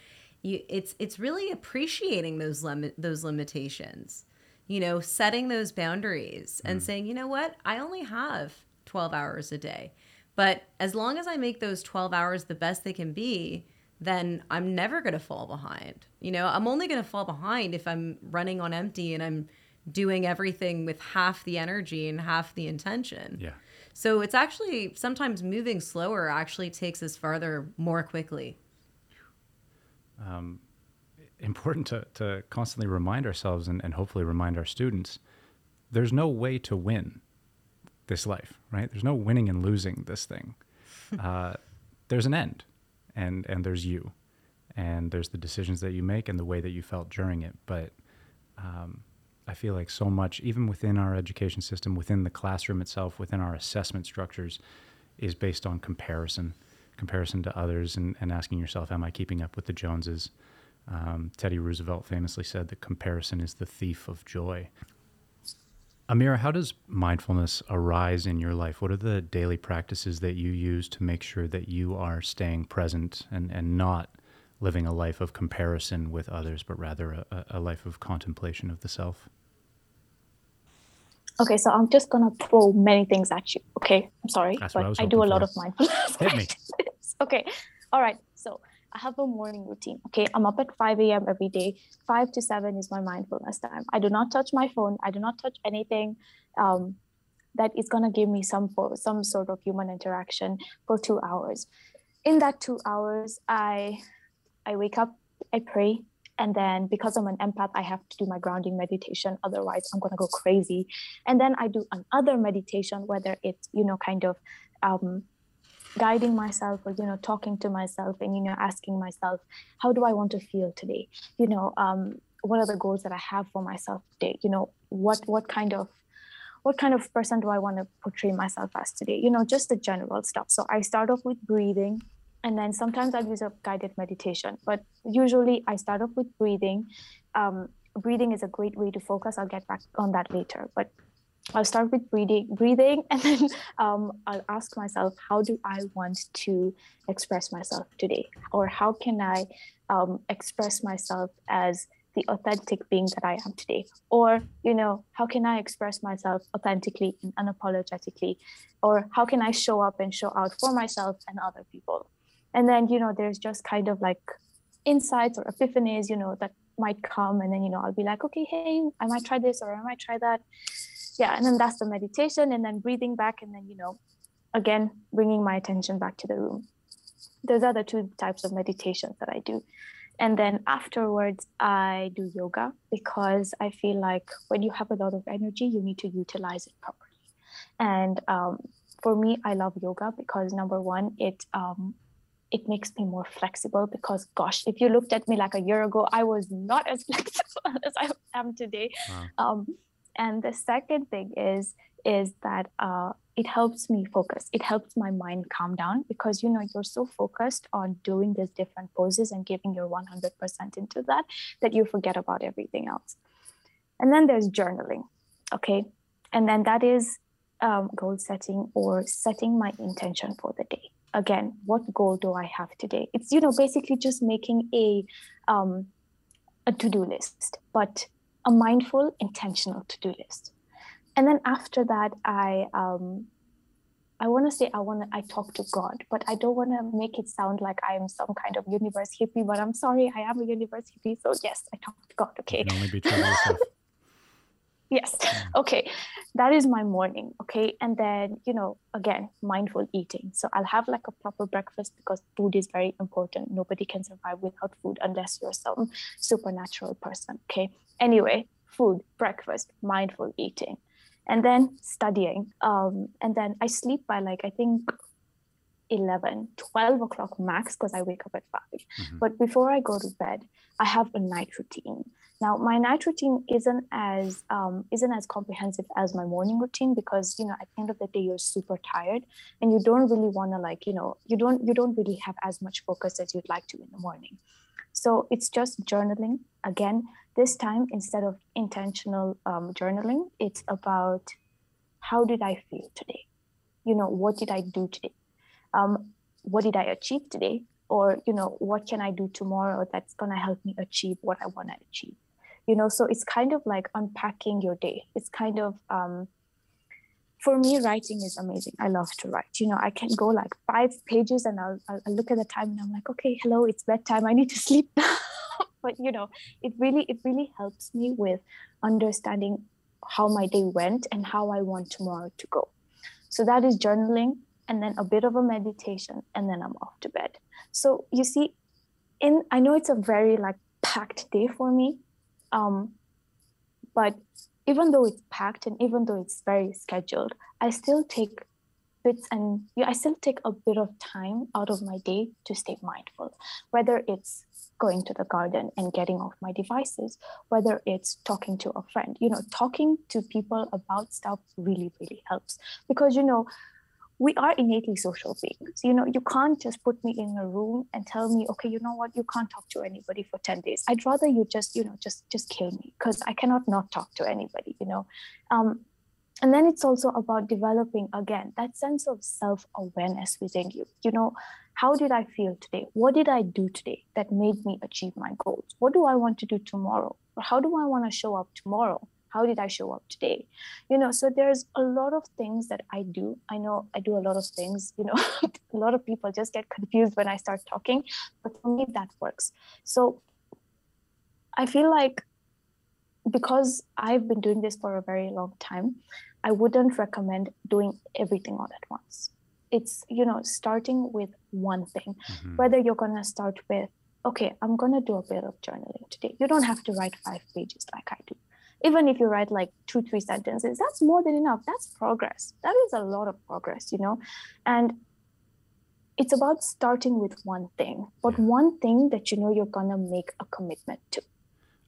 it's really appreciating those limitations, you know, setting those boundaries and saying, you know what, I only have 12 hours a day, but as long as I make those 12 hours the best they can be, then I'm never going to fall behind. You know, I'm only going to fall behind if I'm running on empty and I'm doing everything with half the energy and half the intention. Yeah. So it's actually sometimes moving slower actually takes us farther more quickly. Important to constantly remind ourselves and hopefully remind our students, there's no way to win this life, right? There's no winning and losing this thing. There's an end and there's you and there's the decisions that you make and the way that you felt during it. But I feel like so much, even within our education system, within the classroom itself, within our assessment structures, is based on comparison to others and asking yourself, am I keeping up with the Joneses? Teddy Roosevelt famously said that comparison is the thief of joy. Amira, how does mindfulness arise in your life? What are the daily practices that you use to make sure that you are staying present and not living a life of comparison with others, but rather a life of contemplation of the self? Okay, so I'm just going to throw many things at you. Okay, I'm sorry, but I do a lot of mindfulness. Hit me. Okay, all right. So I have a morning routine. Okay, I'm up at 5 a.m. every day. 5 to 7 is my mindfulness time. I do not touch my phone. I do not touch anything that is going to give me some sort of human interaction for 2 hours. In that 2 hours, I wake up, I pray, and then because I'm an empath, I have to do my grounding meditation. Otherwise, I'm going to go crazy. And then I do another meditation, whether it's, you know, kind of guiding myself or, you know, talking to myself and, you know, asking myself, how do I want to feel today? You know, what are the goals that I have for myself today? You know, what kind of person do I want to portray myself as today? You know, just the general stuff. So I start off with breathing. And then sometimes I'll use a guided meditation, but usually I start off with breathing. Breathing is a great way to focus. I'll get back on that later, but I'll start with breathing, and then I'll ask myself, how do I want to express myself today? Or how can I express myself as the authentic being that I am today? Or, you know, how can I express myself authentically and unapologetically? Or how can I show up and show out for myself and other people? And then, you know, there's just kind of like insights or epiphanies, you know, that might come. And then, you know, I'll be like, okay, hey, I might try this or I might try that. Yeah. And then that's the meditation, and then breathing back. And then, you know, again, bringing my attention back to the room. Those are the two types of meditations that I do. And then afterwards, I do yoga because I feel like when you have a lot of energy, you need to utilize it properly. And for me, I love yoga because number one, it makes me more flexible because, gosh, if you looked at me like a year ago, I was not as flexible as I am today. Wow. And the second thing is is that it helps me focus. It helps my mind calm down because, you know, you're so focused on doing these different poses and giving your 100% into that, that you forget about everything else. And then there's journaling, okay? And then that is goal setting or setting my intention for the day. Again, what goal do I have today? It's, you know, basically just making a to-do list, but a mindful, intentional to-do list. And then after that, I talk to God, but I don't want to make it sound like I am some kind of universe hippie, but I'm sorry, I am a universe hippie. So yes, I talk to God. Okay. You can only be true to yourself. Yes. Okay. That is my morning. Okay. And then, you know, again, mindful eating. So I'll have like a proper breakfast because food is very important. Nobody can survive without food unless you're some supernatural person. Okay. Anyway, food, breakfast, mindful eating, and then studying. And then I sleep by like, I think 11, 12 o'clock max, because I wake up at 5. Mm-hmm. But before I go to bed, I have a night routine. Now, my night routine isn't as comprehensive as my morning routine because, you know, at the end of the day, you're super tired and you don't really want to, like, you know, you don't really have as much focus as you'd like to in the morning. So it's just journaling. Again, this time, instead of intentional journaling, it's about how did I feel today? You know, what did I do today? What did I achieve today? Or, you know, what can I do tomorrow that's going to help me achieve what I want to achieve? You know, so it's kind of like unpacking your day. It's kind of, for me, writing is amazing. I love to write. You know, I can go like 5 pages and I'll look at the time and I'm like, okay, hello, it's bedtime. I need to sleep now. But, you know, it really helps me with understanding how my day went and how I want tomorrow to go. So that is journaling. And then a bit of a meditation, and then I'm off to bed. So you see, I know it's a very like packed day for me, but even though it's packed and even though it's very scheduled, I still take a bit of time out of my day to stay mindful, whether it's going to the garden and getting off my devices, whether it's talking to a friend. You know, talking to people about stuff really, really helps because, you know, we are innately social beings. You know, you can't just put me in a room and tell me, okay, you know what, you can't talk to anybody for 10 days. I'd rather you just kill me because I cannot not talk to anybody, you know. And then it's also about developing, again, that sense of self-awareness within you. You know, how did I feel today? What did I do today that made me achieve my goals? What do I want to do tomorrow? Or how do I want to show up tomorrow? How did I show up today? You know, so there's a lot of things that I do. I know I do a lot of things, you know, a lot of people just get confused when I start talking, but for me that works. So I feel like because I've been doing this for a very long time, I wouldn't recommend doing everything all at once. It's, you know, starting with one thing, mm-hmm. whether you're going to start with, okay, I'm going to do a bit of journaling today. You don't have to write 5 pages like I do. Even if you write like 2-3 sentences, that's more than enough. That's progress. That is a lot of progress, you know. And it's about starting with one thing, but one thing that you know you're going to make a commitment to.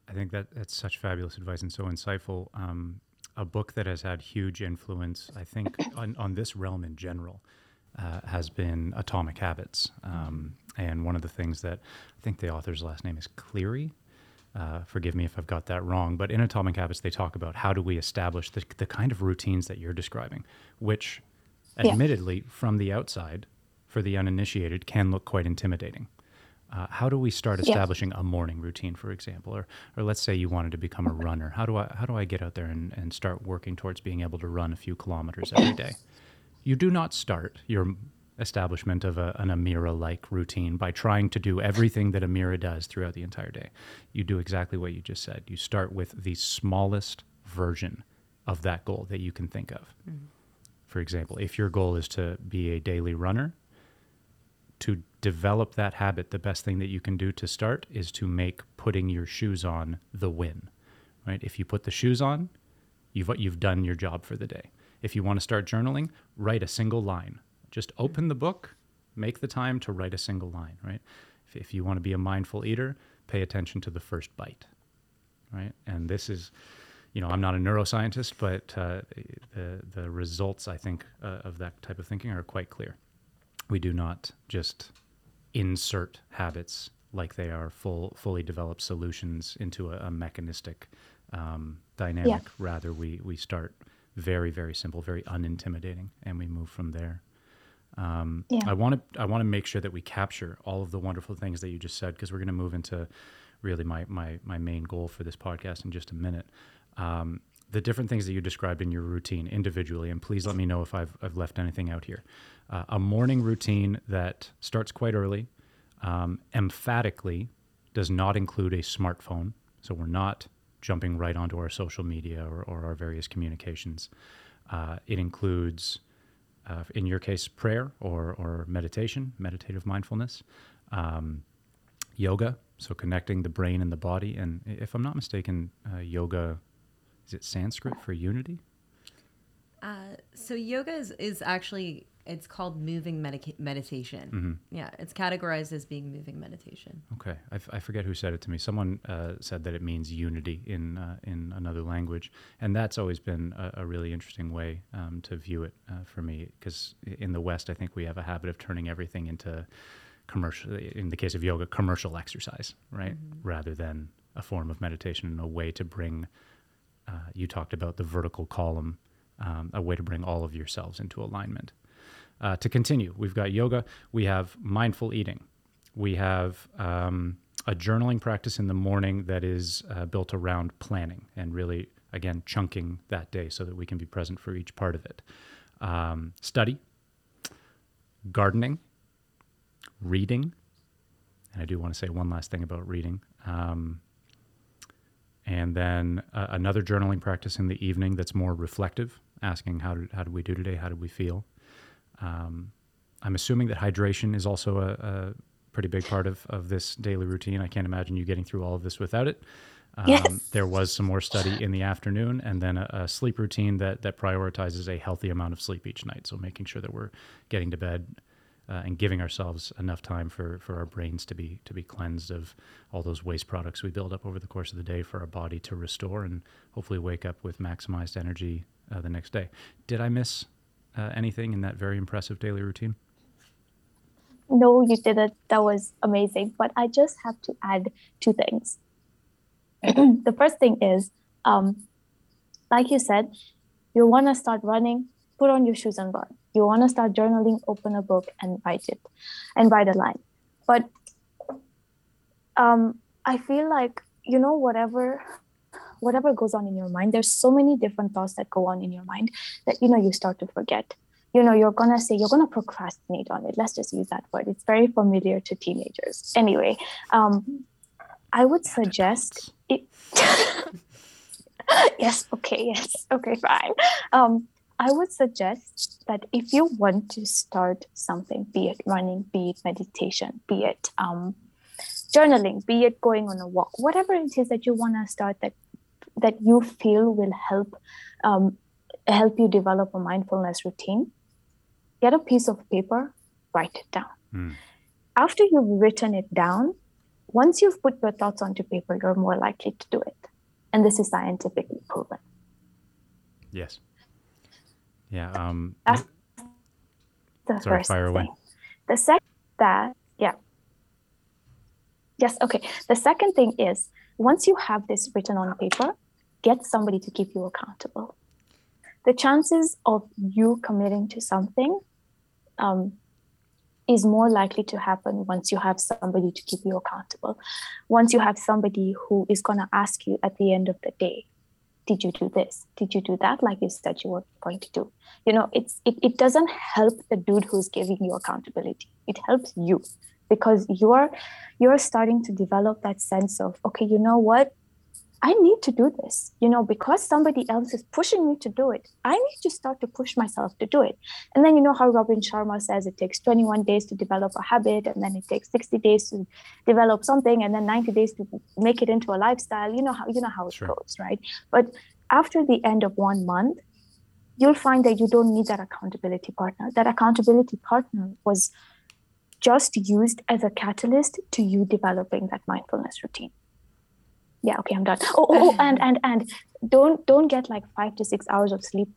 I think that's such fabulous advice and so insightful. A book that has had huge influence, I think, on this realm in general has been Atomic Habits. And one of the things that I think the author's last name is Cleary. Forgive me if I've got that wrong, but in Atomic Habits, they talk about how do we establish the kind of routines that you're describing, which admittedly from the outside for the uninitiated can look quite intimidating. How do we start establishing a morning routine, for example, or let's say you wanted to become a runner. How do I get out there and start working towards being able to run a few kilometers every day? You do not start your establishment of an Amira-like routine by trying to do everything that Amira does throughout the entire day. You do exactly what you just said. You start with the smallest version of that goal that you can think of. Mm-hmm. For example, if your goal is to be a daily runner, to develop that habit, the best thing that you can do to start is to make putting your shoes on the win, right? If you put the shoes on, you've done your job for the day. If you want to start journaling, write a single line. Just open the book, make the time to write a single line, right? If you want to be a mindful eater, pay attention to the first bite, right? And this is, you know, I'm not a neuroscientist, but the results, I think, of that type of thinking are quite clear. We do not just insert habits like they are fully developed solutions into a mechanistic dynamic. Yeah. Rather, we start very, very simple, very unintimidating, and we move from there. I want to make sure that we capture all of the wonderful things that you just said, because we're going to move into really my main goal for this podcast in just a minute. The different things that you described in your routine individually, and please let me know if I've left anything out here. A morning routine that starts quite early, emphatically does not include a smartphone. So we're not jumping right onto our social media or our various communications. It includes, in your case, prayer or meditation, meditative mindfulness, yoga, so connecting the brain and the body. And if I'm not mistaken, yoga, is it Sanskrit for unity? So yoga is actually, it's called moving meditation. Mm-hmm. Yeah, it's categorized as being moving meditation. Okay, I forget who said it to me. Someone said that it means unity in another language, and that's always been a really interesting way to view it for me. Because in the West, I think we have a habit of turning everything into commercial. In the case of yoga, commercial exercise, right, mm-hmm. rather than a form of meditation and a way to bring. You talked about the vertical column, a way to bring all of yourselves into alignment. To continue, we've got yoga, we have mindful eating, we have a journaling practice in the morning that is built around planning and really, again, chunking that day so that we can be present for each part of it. Study, gardening, reading, and I do want to say one last thing about reading, and then another journaling practice in the evening that's more reflective, asking how did we do today, how did we feel. I'm assuming that hydration is also a pretty big part of this daily routine. I can't imagine you getting through all of this without it. Yes. There was some more study in the afternoon, and then a sleep routine that prioritizes a healthy amount of sleep each night. So making sure that we're getting to bed and giving ourselves enough time for our brains to be cleansed of all those waste products we build up over the course of the day, for our body to restore and hopefully wake up with maximized energy the next day. Did I miss anything in that very impressive daily routine? No, you didn't. That was amazing. But I just have to add two things. The first thing is, like you said, you want to start running, put on your shoes and run. You want to start journaling, open a book and write it and write a line. But I feel like, you know, whatever goes on in your mind, there's so many different thoughts that go on in your mind that, you know, you start to forget. You know, you're going to procrastinate on it. Let's just use that word. It's very familiar to teenagers. Anyway, I would suggest it. Yes. Okay. Yes. Okay. Fine. I would suggest that if you want to start something, be it running, be it meditation, be it journaling, be it going on a walk, whatever it is that you want to start that you feel will help you develop a mindfulness routine, get a piece of paper, write it down. Mm. After you've written it down, once you've put your thoughts onto paper, you're more likely to do it. And this is scientifically proven. Yes. Yeah. That's the first fire thing. Away. The second that, yeah. Yes, okay. The second thing is, once you have this written on paper, get somebody to keep you accountable. The chances of you committing to something is more likely to happen once you have somebody to keep you accountable. Once you have somebody who is going to ask you at the end of the day, did you do this? Did you do that? Like you said you were going to do. You know, it doesn't help the dude who's giving you accountability. It helps you. Because you're starting to develop that sense of, okay, you know what? I need to do this, you know, because somebody else is pushing me to do it. I need to start to push myself to do it. And then you know how Robin Sharma says it takes 21 days to develop a habit, and then it takes 60 days to develop something, and then 90 days to make it into a lifestyle. You know how it goes, right? But after the end of 1 month, you'll find that you don't need that accountability partner. That accountability partner was just used as a catalyst to you developing that mindfulness routine. Yeah. Okay, I'm done. And don't get like 5 to 6 hours of sleep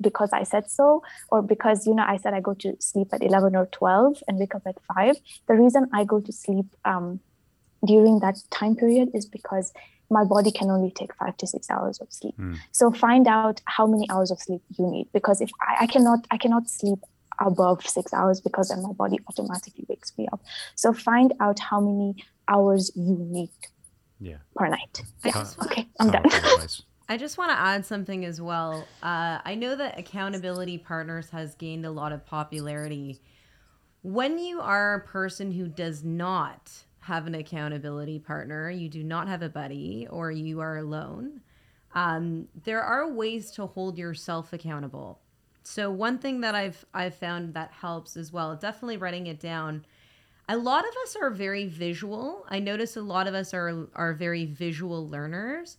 because I said so, or because, you know, I said I go to sleep at 11 or 12 and wake up at 5. The reason I go to sleep during that time period is because my body can only take 5 to 6 hours of sleep. So find out how many hours of sleep you need, because if I cannot sleep above 6 hours, because then my body automatically wakes me up. So find out how many hours you need per night. Okay, I'm done. I just want to add something as well. I know that accountability partners has gained a lot of popularity. When you are a person who does not have an accountability partner, you do not have a buddy, or you are alone, there are ways to hold yourself accountable. So one thing that I've found that helps as well, definitely writing it down. A lot of us are very visual. I notice a lot of us are very visual learners.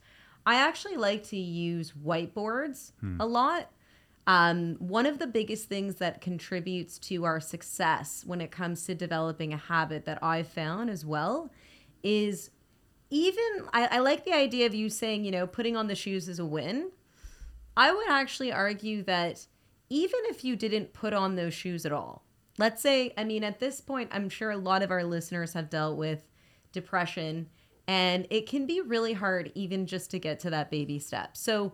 I actually like to use whiteboards a lot. One of the biggest things that contributes to our success when it comes to developing a habit that I've found as well is, even I like the idea of you saying, you know, putting on the shoes is a win. I would actually argue that even if you didn't put on those shoes at all, let's say, I mean, at this point, I'm sure a lot of our listeners have dealt with depression, and it can be really hard even just to get to that baby step. So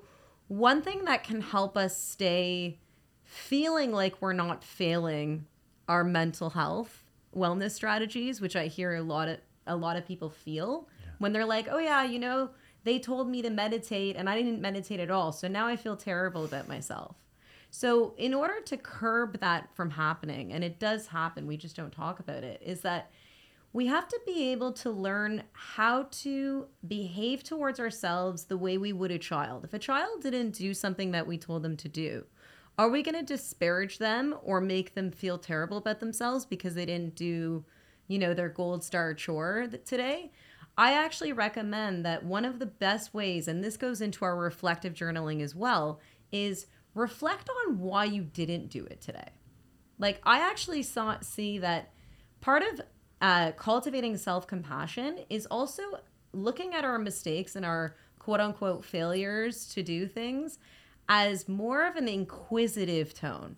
one thing that can help us stay feeling like we're not failing our mental health wellness strategies, which I hear a lot of people feel when they're like, oh yeah, you know, they told me to meditate and I didn't meditate at all, so now I feel terrible about myself. So in order to curb that from happening, and it does happen, we just don't talk about it, is that we have to be able to learn how to behave towards ourselves the way we would a child. If a child didn't do something that we told them to do, are we going to disparage them or make them feel terrible about themselves because they didn't do, you know, their gold star chore today? I actually recommend that one of the best ways, and this goes into our reflective journaling as well, is reflect on why you didn't do it today. Like, I actually see that part of cultivating self-compassion is also looking at our mistakes and our quote-unquote failures to do things as more of an inquisitive tone.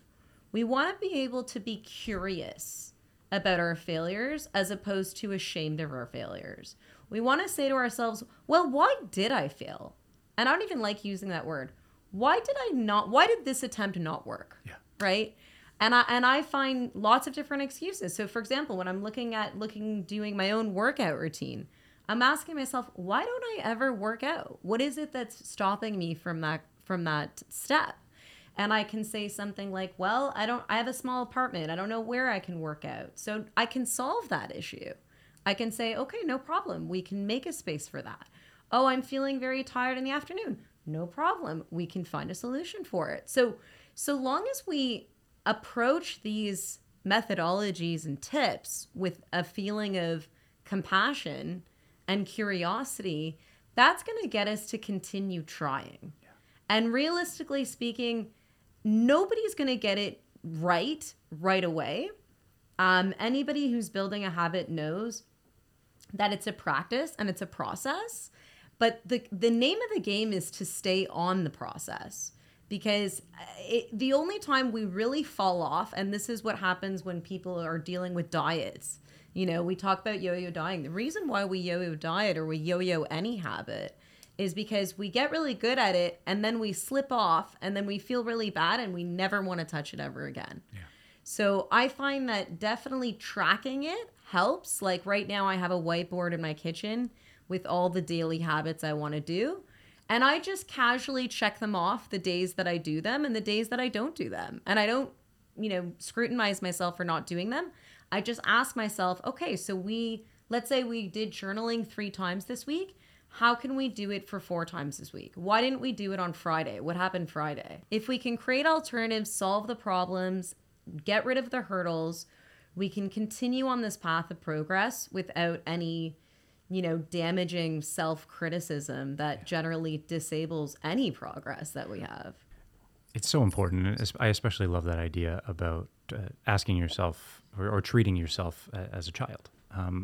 We want to be able to be curious about our failures as opposed to ashamed of our failures. We want to say to ourselves, well, why did I fail? And I don't even like using that word. Why did this attempt not work? Yeah. Right? And I find lots of different excuses. So for example, when I'm doing my own workout routine, I'm asking myself, why don't I ever work out? What is it that's stopping me from that step? And I can say something like, well, I have a small apartment. I don't know where I can work out. So I can solve that issue. I can say, okay, no problem. We can make a space for that. Oh, I'm feeling very tired in the afternoon. No problem. We can find a solution for it. So long as we approach these methodologies and tips with a feeling of compassion and curiosity, that's going to get us to continue trying. Yeah. And realistically speaking, nobody's going to get it right away. Anybody who's building a habit knows that it's a practice and it's a process, but the name of the game is to stay on the process. Because the only time we really fall off, and this is what happens when people are dealing with diets. You know, we talk about yo-yo dieting. The reason why we yo-yo diet, or we yo-yo any habit, is because we get really good at it and then we slip off and then we feel really bad and we never want to touch it ever again. Yeah. So I find that definitely tracking it helps. Like right now I have a whiteboard in my kitchen with all the daily habits I want to do. And I just casually check them off, the days that I do them and the days that I don't do them. And I don't, you know, scrutinize myself for not doing them. I just ask myself, okay, so let's say we did journaling 3 times this week. How can we do it for 4 times this week? Why didn't we do it on Friday? What happened Friday? If we can create alternatives, solve the problems, get rid of the hurdles, we can continue on this path of progress without any, you know, damaging self-criticism that generally disables any progress that we have. It's so important. I especially love that idea about asking yourself or treating yourself as a child.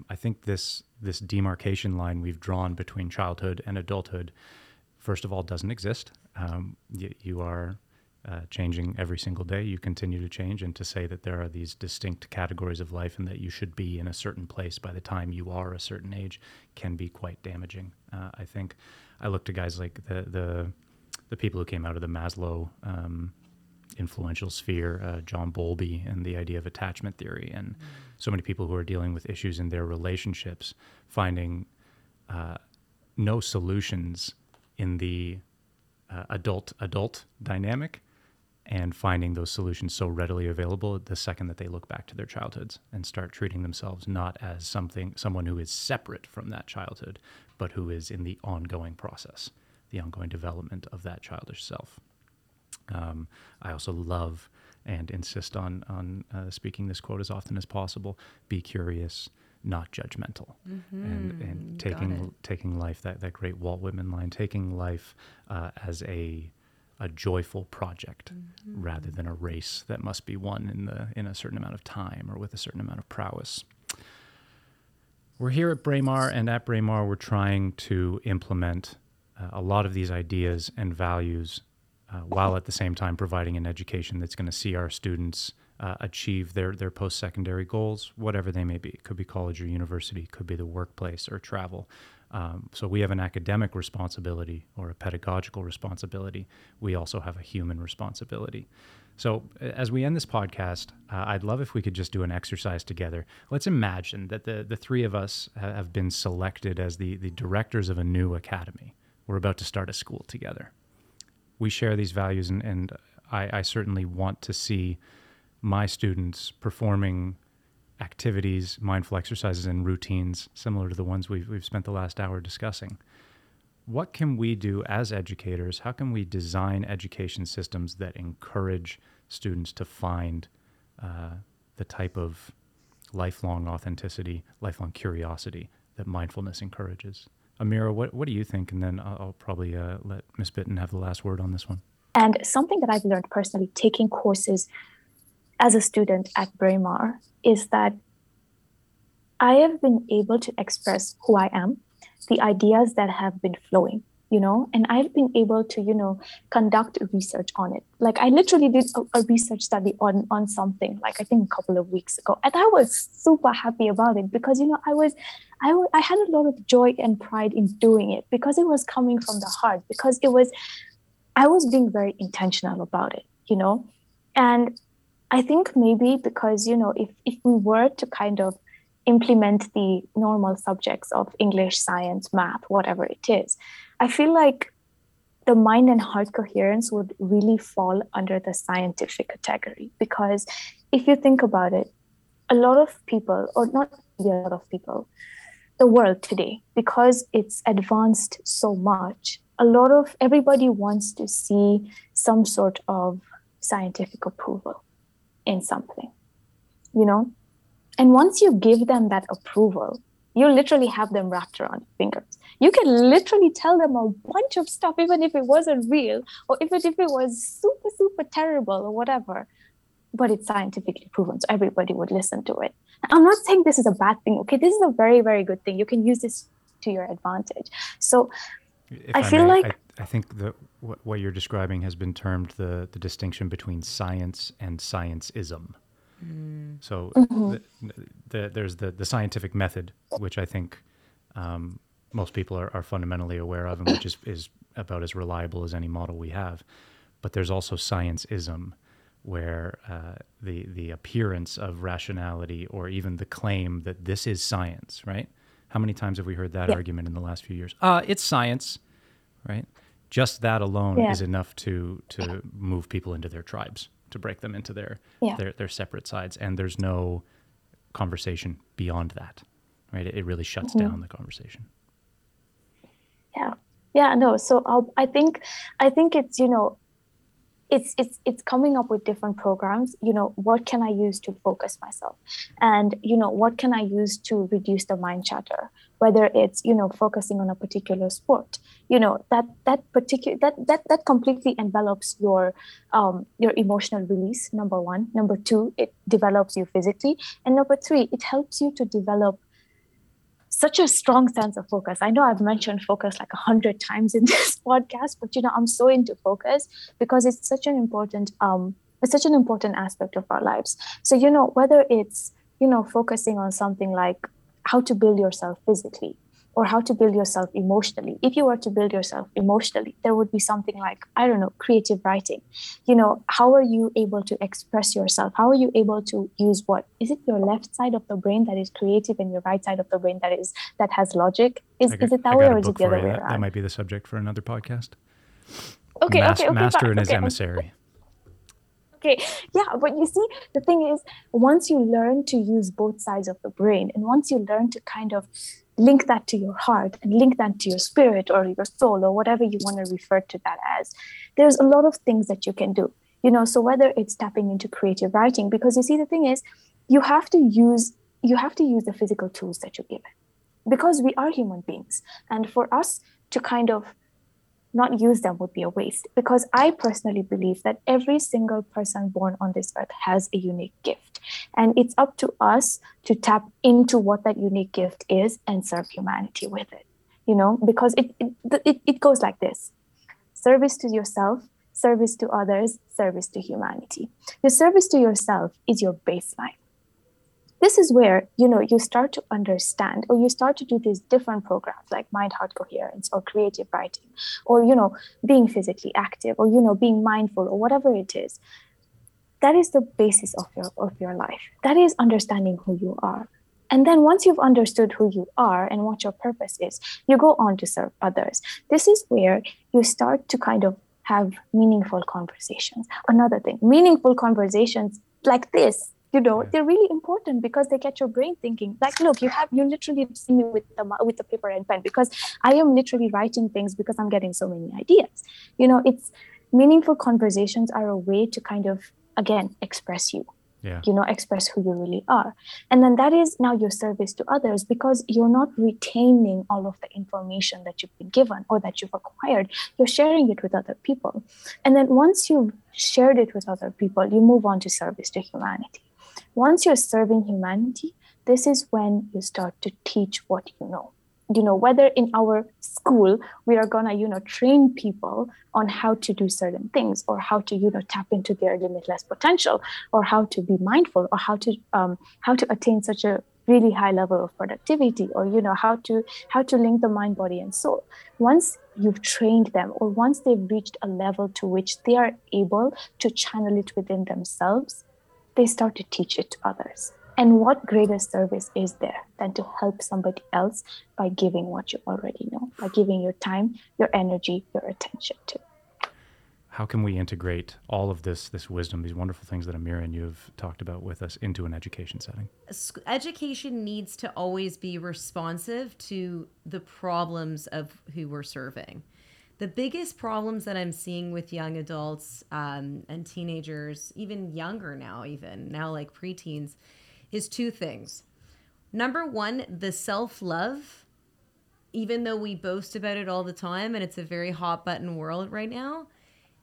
I think this demarcation line we've drawn between childhood and adulthood, first of all, doesn't exist. You are changing every single day. You continue to change, and to say that there are these distinct categories of life and that you should be in a certain place by the time you are a certain age can be quite damaging. I think I look to guys like the people who came out of the Maslow influential sphere, John Bowlby, and the idea of attachment theory, and so many people who are dealing with issues in their relationships, finding no solutions in the adult dynamic, and finding those solutions so readily available the second that they look back to their childhoods and start treating themselves not as someone who is separate from that childhood, but who is in the ongoing process, the ongoing development of that childish self. I also love and insist on speaking this quote as often as possible: be curious, not judgmental. Mm-hmm. And taking life, that great Walt Whitman line, taking life as a joyful project, mm-hmm. rather than a race that must be won in a certain amount of time or with a certain amount of prowess. We're here at Braemar, and at Braemar we're trying to implement a lot of these ideas and values, while at the same time providing an education that's going to see our students achieve their post-secondary goals, whatever they may be. It could be college or university, could be the workplace or travel. So we have an academic responsibility or a pedagogical responsibility. We also have a human responsibility. So as we end this podcast, I'd love if we could just do an exercise together. Let's imagine that the three of us have been selected as the directors of a new academy. We're about to start a school together. We share these values, and I certainly want to see my students performing activities, mindful exercises, and routines similar to the ones we've spent the last hour discussing. What can we do as educators? How can we design education systems that encourage students to find the type of lifelong authenticity, lifelong curiosity that mindfulness encourages? Amira, what do you think? And then I'll probably let Ms. Bitton have the last word on this one. And something that I've learned personally, taking courses as a student at Braemar, is that I have been able to express who I am, the ideas that have been flowing, and I've been able to, conduct research on it. Like, I literally did a research study on something, like I think a couple of weeks ago, and I was super happy about it because, I had a lot of joy and pride in doing it because it was coming from the heart, because I was being very intentional about it, and I think maybe because, if we were to kind of implement the normal subjects of English, science, math, whatever it is, I feel like the mind and heart coherence would really fall under the scientific category. Because if you think about it, the world today, because it's advanced so much, everybody wants to see some sort of scientific approval in something, and once you give them that approval, you literally have them wrapped around your fingers. You can literally tell them a bunch of stuff, even if it wasn't real, or even if it was super, super terrible or whatever, but it's scientifically proven, so everybody would listen to it. I'm not saying this is a bad thing, okay? This is a very, very good thing. You can use this to your advantage. So I think that what you're describing has been termed the distinction between science and science-ism. Mm. So mm-hmm. There's the scientific method, which I think most people are fundamentally aware of, and which is about as reliable as any model we have. But there's also science-ism, where the appearance of rationality, or even the claim that this is science, right? How many times have we heard that argument in the last few years? It's science, right? Just that alone is enough to move people into their tribes, to break them into their separate sides, and there's no conversation beyond that, right? It really shuts mm-hmm. down the conversation. So I think it's it's coming up with different programs. What can I use to focus myself? And, what can I use to reduce the mind chatter? Whether it's, focusing on a particular sport, that completely envelops your emotional release, number one. Number two, it develops you physically. And number three, it helps you to develop such a strong sense of focus. I know I've mentioned focus like 100 times in this podcast, but I'm so into focus because it's such an important aspect of our lives. So, whether it's, focusing on something like how to build yourself physically or how to build yourself emotionally. If you were to build yourself emotionally, there would be something like, I don't know, creative writing. How are you able to express yourself? How are you able to use what? Is it your left side of the brain that is creative and your right side of the brain that has logic? Is it that way, or is it the other way around? That might be the subject for another podcast. Okay, Master and his emissary. Okay, yeah, but you see, the thing is, once you learn to use both sides of the brain, and once you learn to kind of link that to your heart and link that to your spirit or your soul or whatever you want to refer to that as, there's a lot of things that you can do, so whether it's tapping into creative writing, because you see, the thing is, you have to use the physical tools that you're given, because we are human beings, and for us to kind of not use them would be a waste, because I personally believe that every single person born on this earth has a unique gift, and it's up to us to tap into what that unique gift is and serve humanity with it, because it goes like this: service to yourself, service to others, service to humanity. Your service to yourself is your baseline. This is where, you start to understand, or you start to do these different programs like mind heart coherence or creative writing, or, being physically active, or, being mindful, or whatever it is. That is the basis of your life. That is understanding who you are. And then once you've understood who you are and what your purpose is, you go on to serve others. This is where you start to kind of have meaningful conversations. Another thing, meaningful conversations like this, they're really important, because they get your brain thinking. Like, look, you literally see me with the paper and pen, because I am literally writing things because I'm getting so many ideas. It's meaningful conversations are a way to kind of, again, express you. Yeah. Express who you really are. And then that is now your service to others, because you're not retaining all of the information that you've been given or that you've acquired. You're sharing it with other people. And then once you've shared it with other people, you move on to service to humanity. Once you're serving humanity, this is when you start to teach what you know. Whether in our school, we are going to, train people on how to do certain things, or how to, tap into their limitless potential, or how to be mindful, or how to attain such a really high level of productivity, or, how to link the mind, body, and soul. Once you've trained them, or once they've reached a level to which they are able to channel it within themselves, they start to teach it to others. And what greater service is there than to help somebody else by giving what you already know, by giving your time, your energy, your attention to? How can we integrate all of this wisdom, these wonderful things that Amira and you have talked about with us, into an education setting? Education needs to always be responsive to the problems of who we're serving. The biggest problems that I'm seeing with young adults and teenagers, even younger now, like preteens, is two things. Number one, the self-love, even though we boast about it all the time, and it's a very hot button world right now,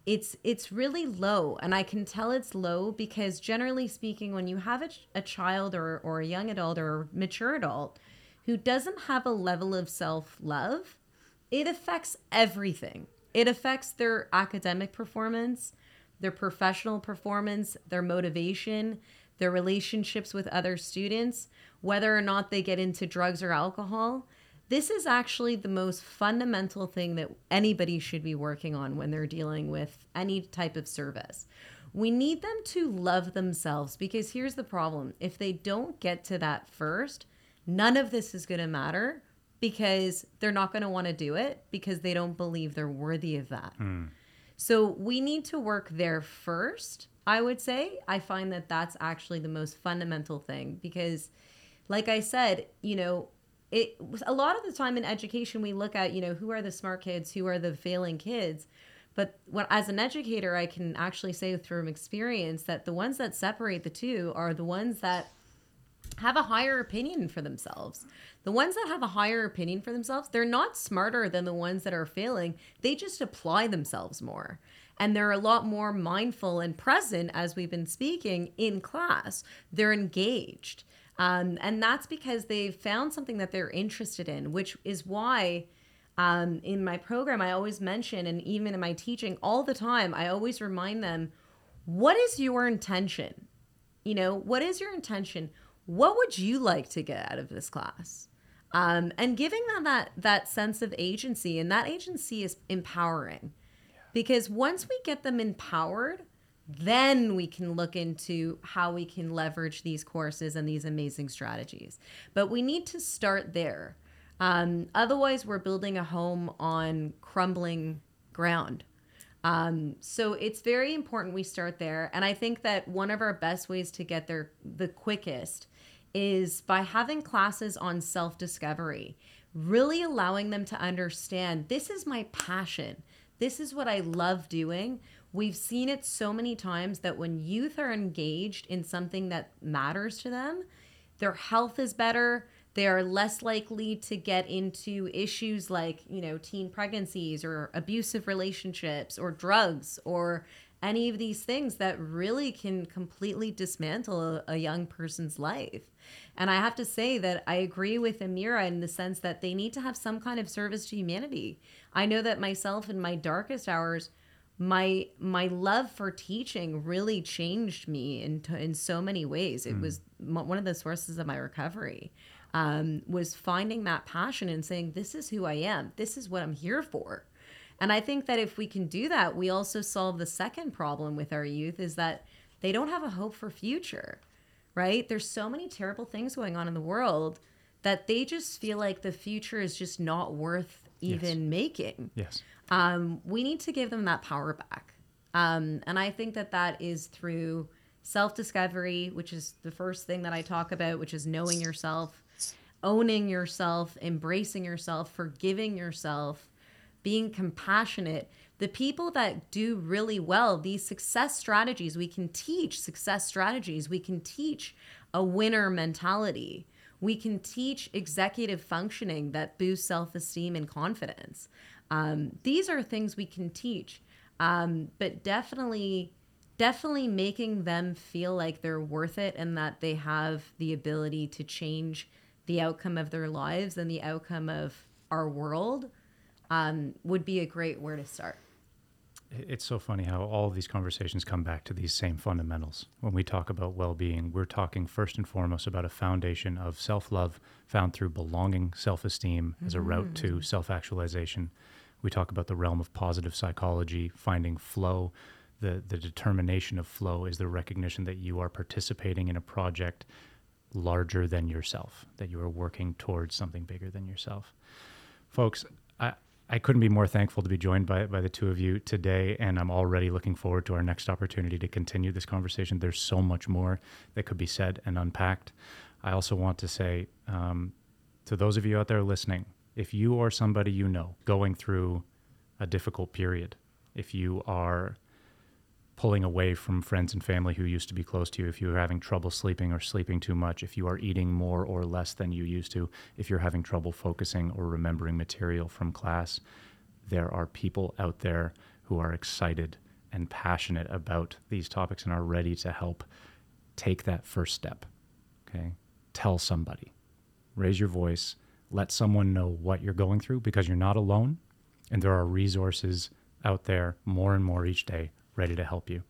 it's really low. And I can tell it's low because, generally speaking, when you have a child or a young adult or a mature adult who doesn't have a level of self-love, it affects everything. It affects their academic performance, their professional performance, their motivation, their relationships with other students, whether or not they get into drugs or alcohol. This is actually the most fundamental thing that anybody should be working on when they're dealing with any type of service. We need them to love themselves, because here's the problem. If they don't get to that first, none of this is going to matter, because they're not going to want to do it because they don't believe they're worthy of that. Mm. So we need to work there first, I would say. I find that that's actually the most fundamental thing, because, like I said, it a lot of the time in education, we look at, who are the smart kids, who are the failing kids. But as an educator, I can actually say through experience that the ones that separate the two are the ones that have a higher opinion for themselves. The ones that have a higher opinion for themselves, they're not smarter than the ones that are failing. They just apply themselves more. And they're a lot more mindful and present, as we've been speaking, in class. They're engaged. And that's because they've found something that they're interested in, which is why in my program, I always mention, and even in my teaching all the time, I always remind them, what is your intention? You know, what is your intention? What would you like to get out of this class? And giving them that sense of agency, and that agency is empowering. Yeah. Because once we get them empowered, then we can look into how we can leverage these courses and these amazing strategies. But we need to start there. Otherwise, we're building a home on crumbling ground. So it's very important we start there. And I think that one of our best ways to get there the quickest is by having classes on self-discovery, really allowing them to understand, this is my passion. This is what I love doing. We've seen it so many times that when youth are engaged in something that matters to them, their health is better. They are less likely to get into issues like, you know, teen pregnancies or abusive relationships or drugs or any of these things that really can completely dismantle a young person's life. And I have to say that I agree with Amira in the sense that they need to have some kind of service to humanity. I know that myself in my darkest hours, my love for teaching really changed me in so many ways. It was one of the sources of my recovery. Was finding that passion and saying, this is who I am. This is what I'm here for. And I think that if we can do that, we also solve the second problem with our youth is that they don't have a hope for future, right? There's so many terrible things going on in the world that they just feel like the future is just not worth even making. Yes. We need to give them that power back. And I think that is through self-discovery, which is the first thing that I talk about, which is knowing yourself, owning yourself, embracing yourself, forgiving yourself, being compassionate. The people that do really well, these success strategies, we can teach success strategies. We can teach a winner mentality. We can teach executive functioning that boosts self-esteem and confidence. These are things we can teach, but definitely making them feel like they're worth it and that they have the ability to change the outcome of their lives and the outcome of our world would be a great where to start. It's so funny how all of these conversations come back to these same fundamentals. When we talk about well-being, we're talking first and foremost about a foundation of self-love found through belonging, self-esteem as a route to self-actualization. We talk about the realm of positive psychology, finding flow. The determination of flow is the recognition that you are participating in a project larger than yourself, that you are working towards something bigger than yourself. Folks, I couldn't be more thankful to be joined by the two of you today, and I'm already looking forward to our next opportunity to continue this conversation. There's so much more that could be said and unpacked. I also want to say to those of you out there listening, if you or somebody you know going through a difficult period, if you are pulling away from friends and family who used to be close to you, if you're having trouble sleeping or sleeping too much, if you are eating more or less than you used to, if you're having trouble focusing or remembering material from class, there are people out there who are excited and passionate about these topics and are ready to help take that first step, okay? Tell somebody, raise your voice, let someone know what you're going through because you're not alone and there are resources out there more and more each day ready to help you.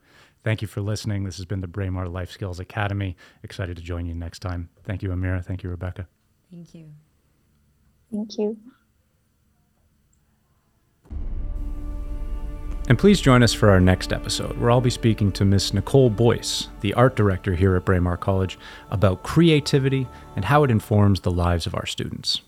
Thank you for listening. This has been the Braemar Life Skills Academy. Excited to join you next time. Thank you, Amira. Thank you, Rebecca. Thank you. Thank you. And please join us for our next episode, where I'll be speaking to Miss Nicole Boyce, the art director here at Braemar College, about creativity and how it informs the lives of our students.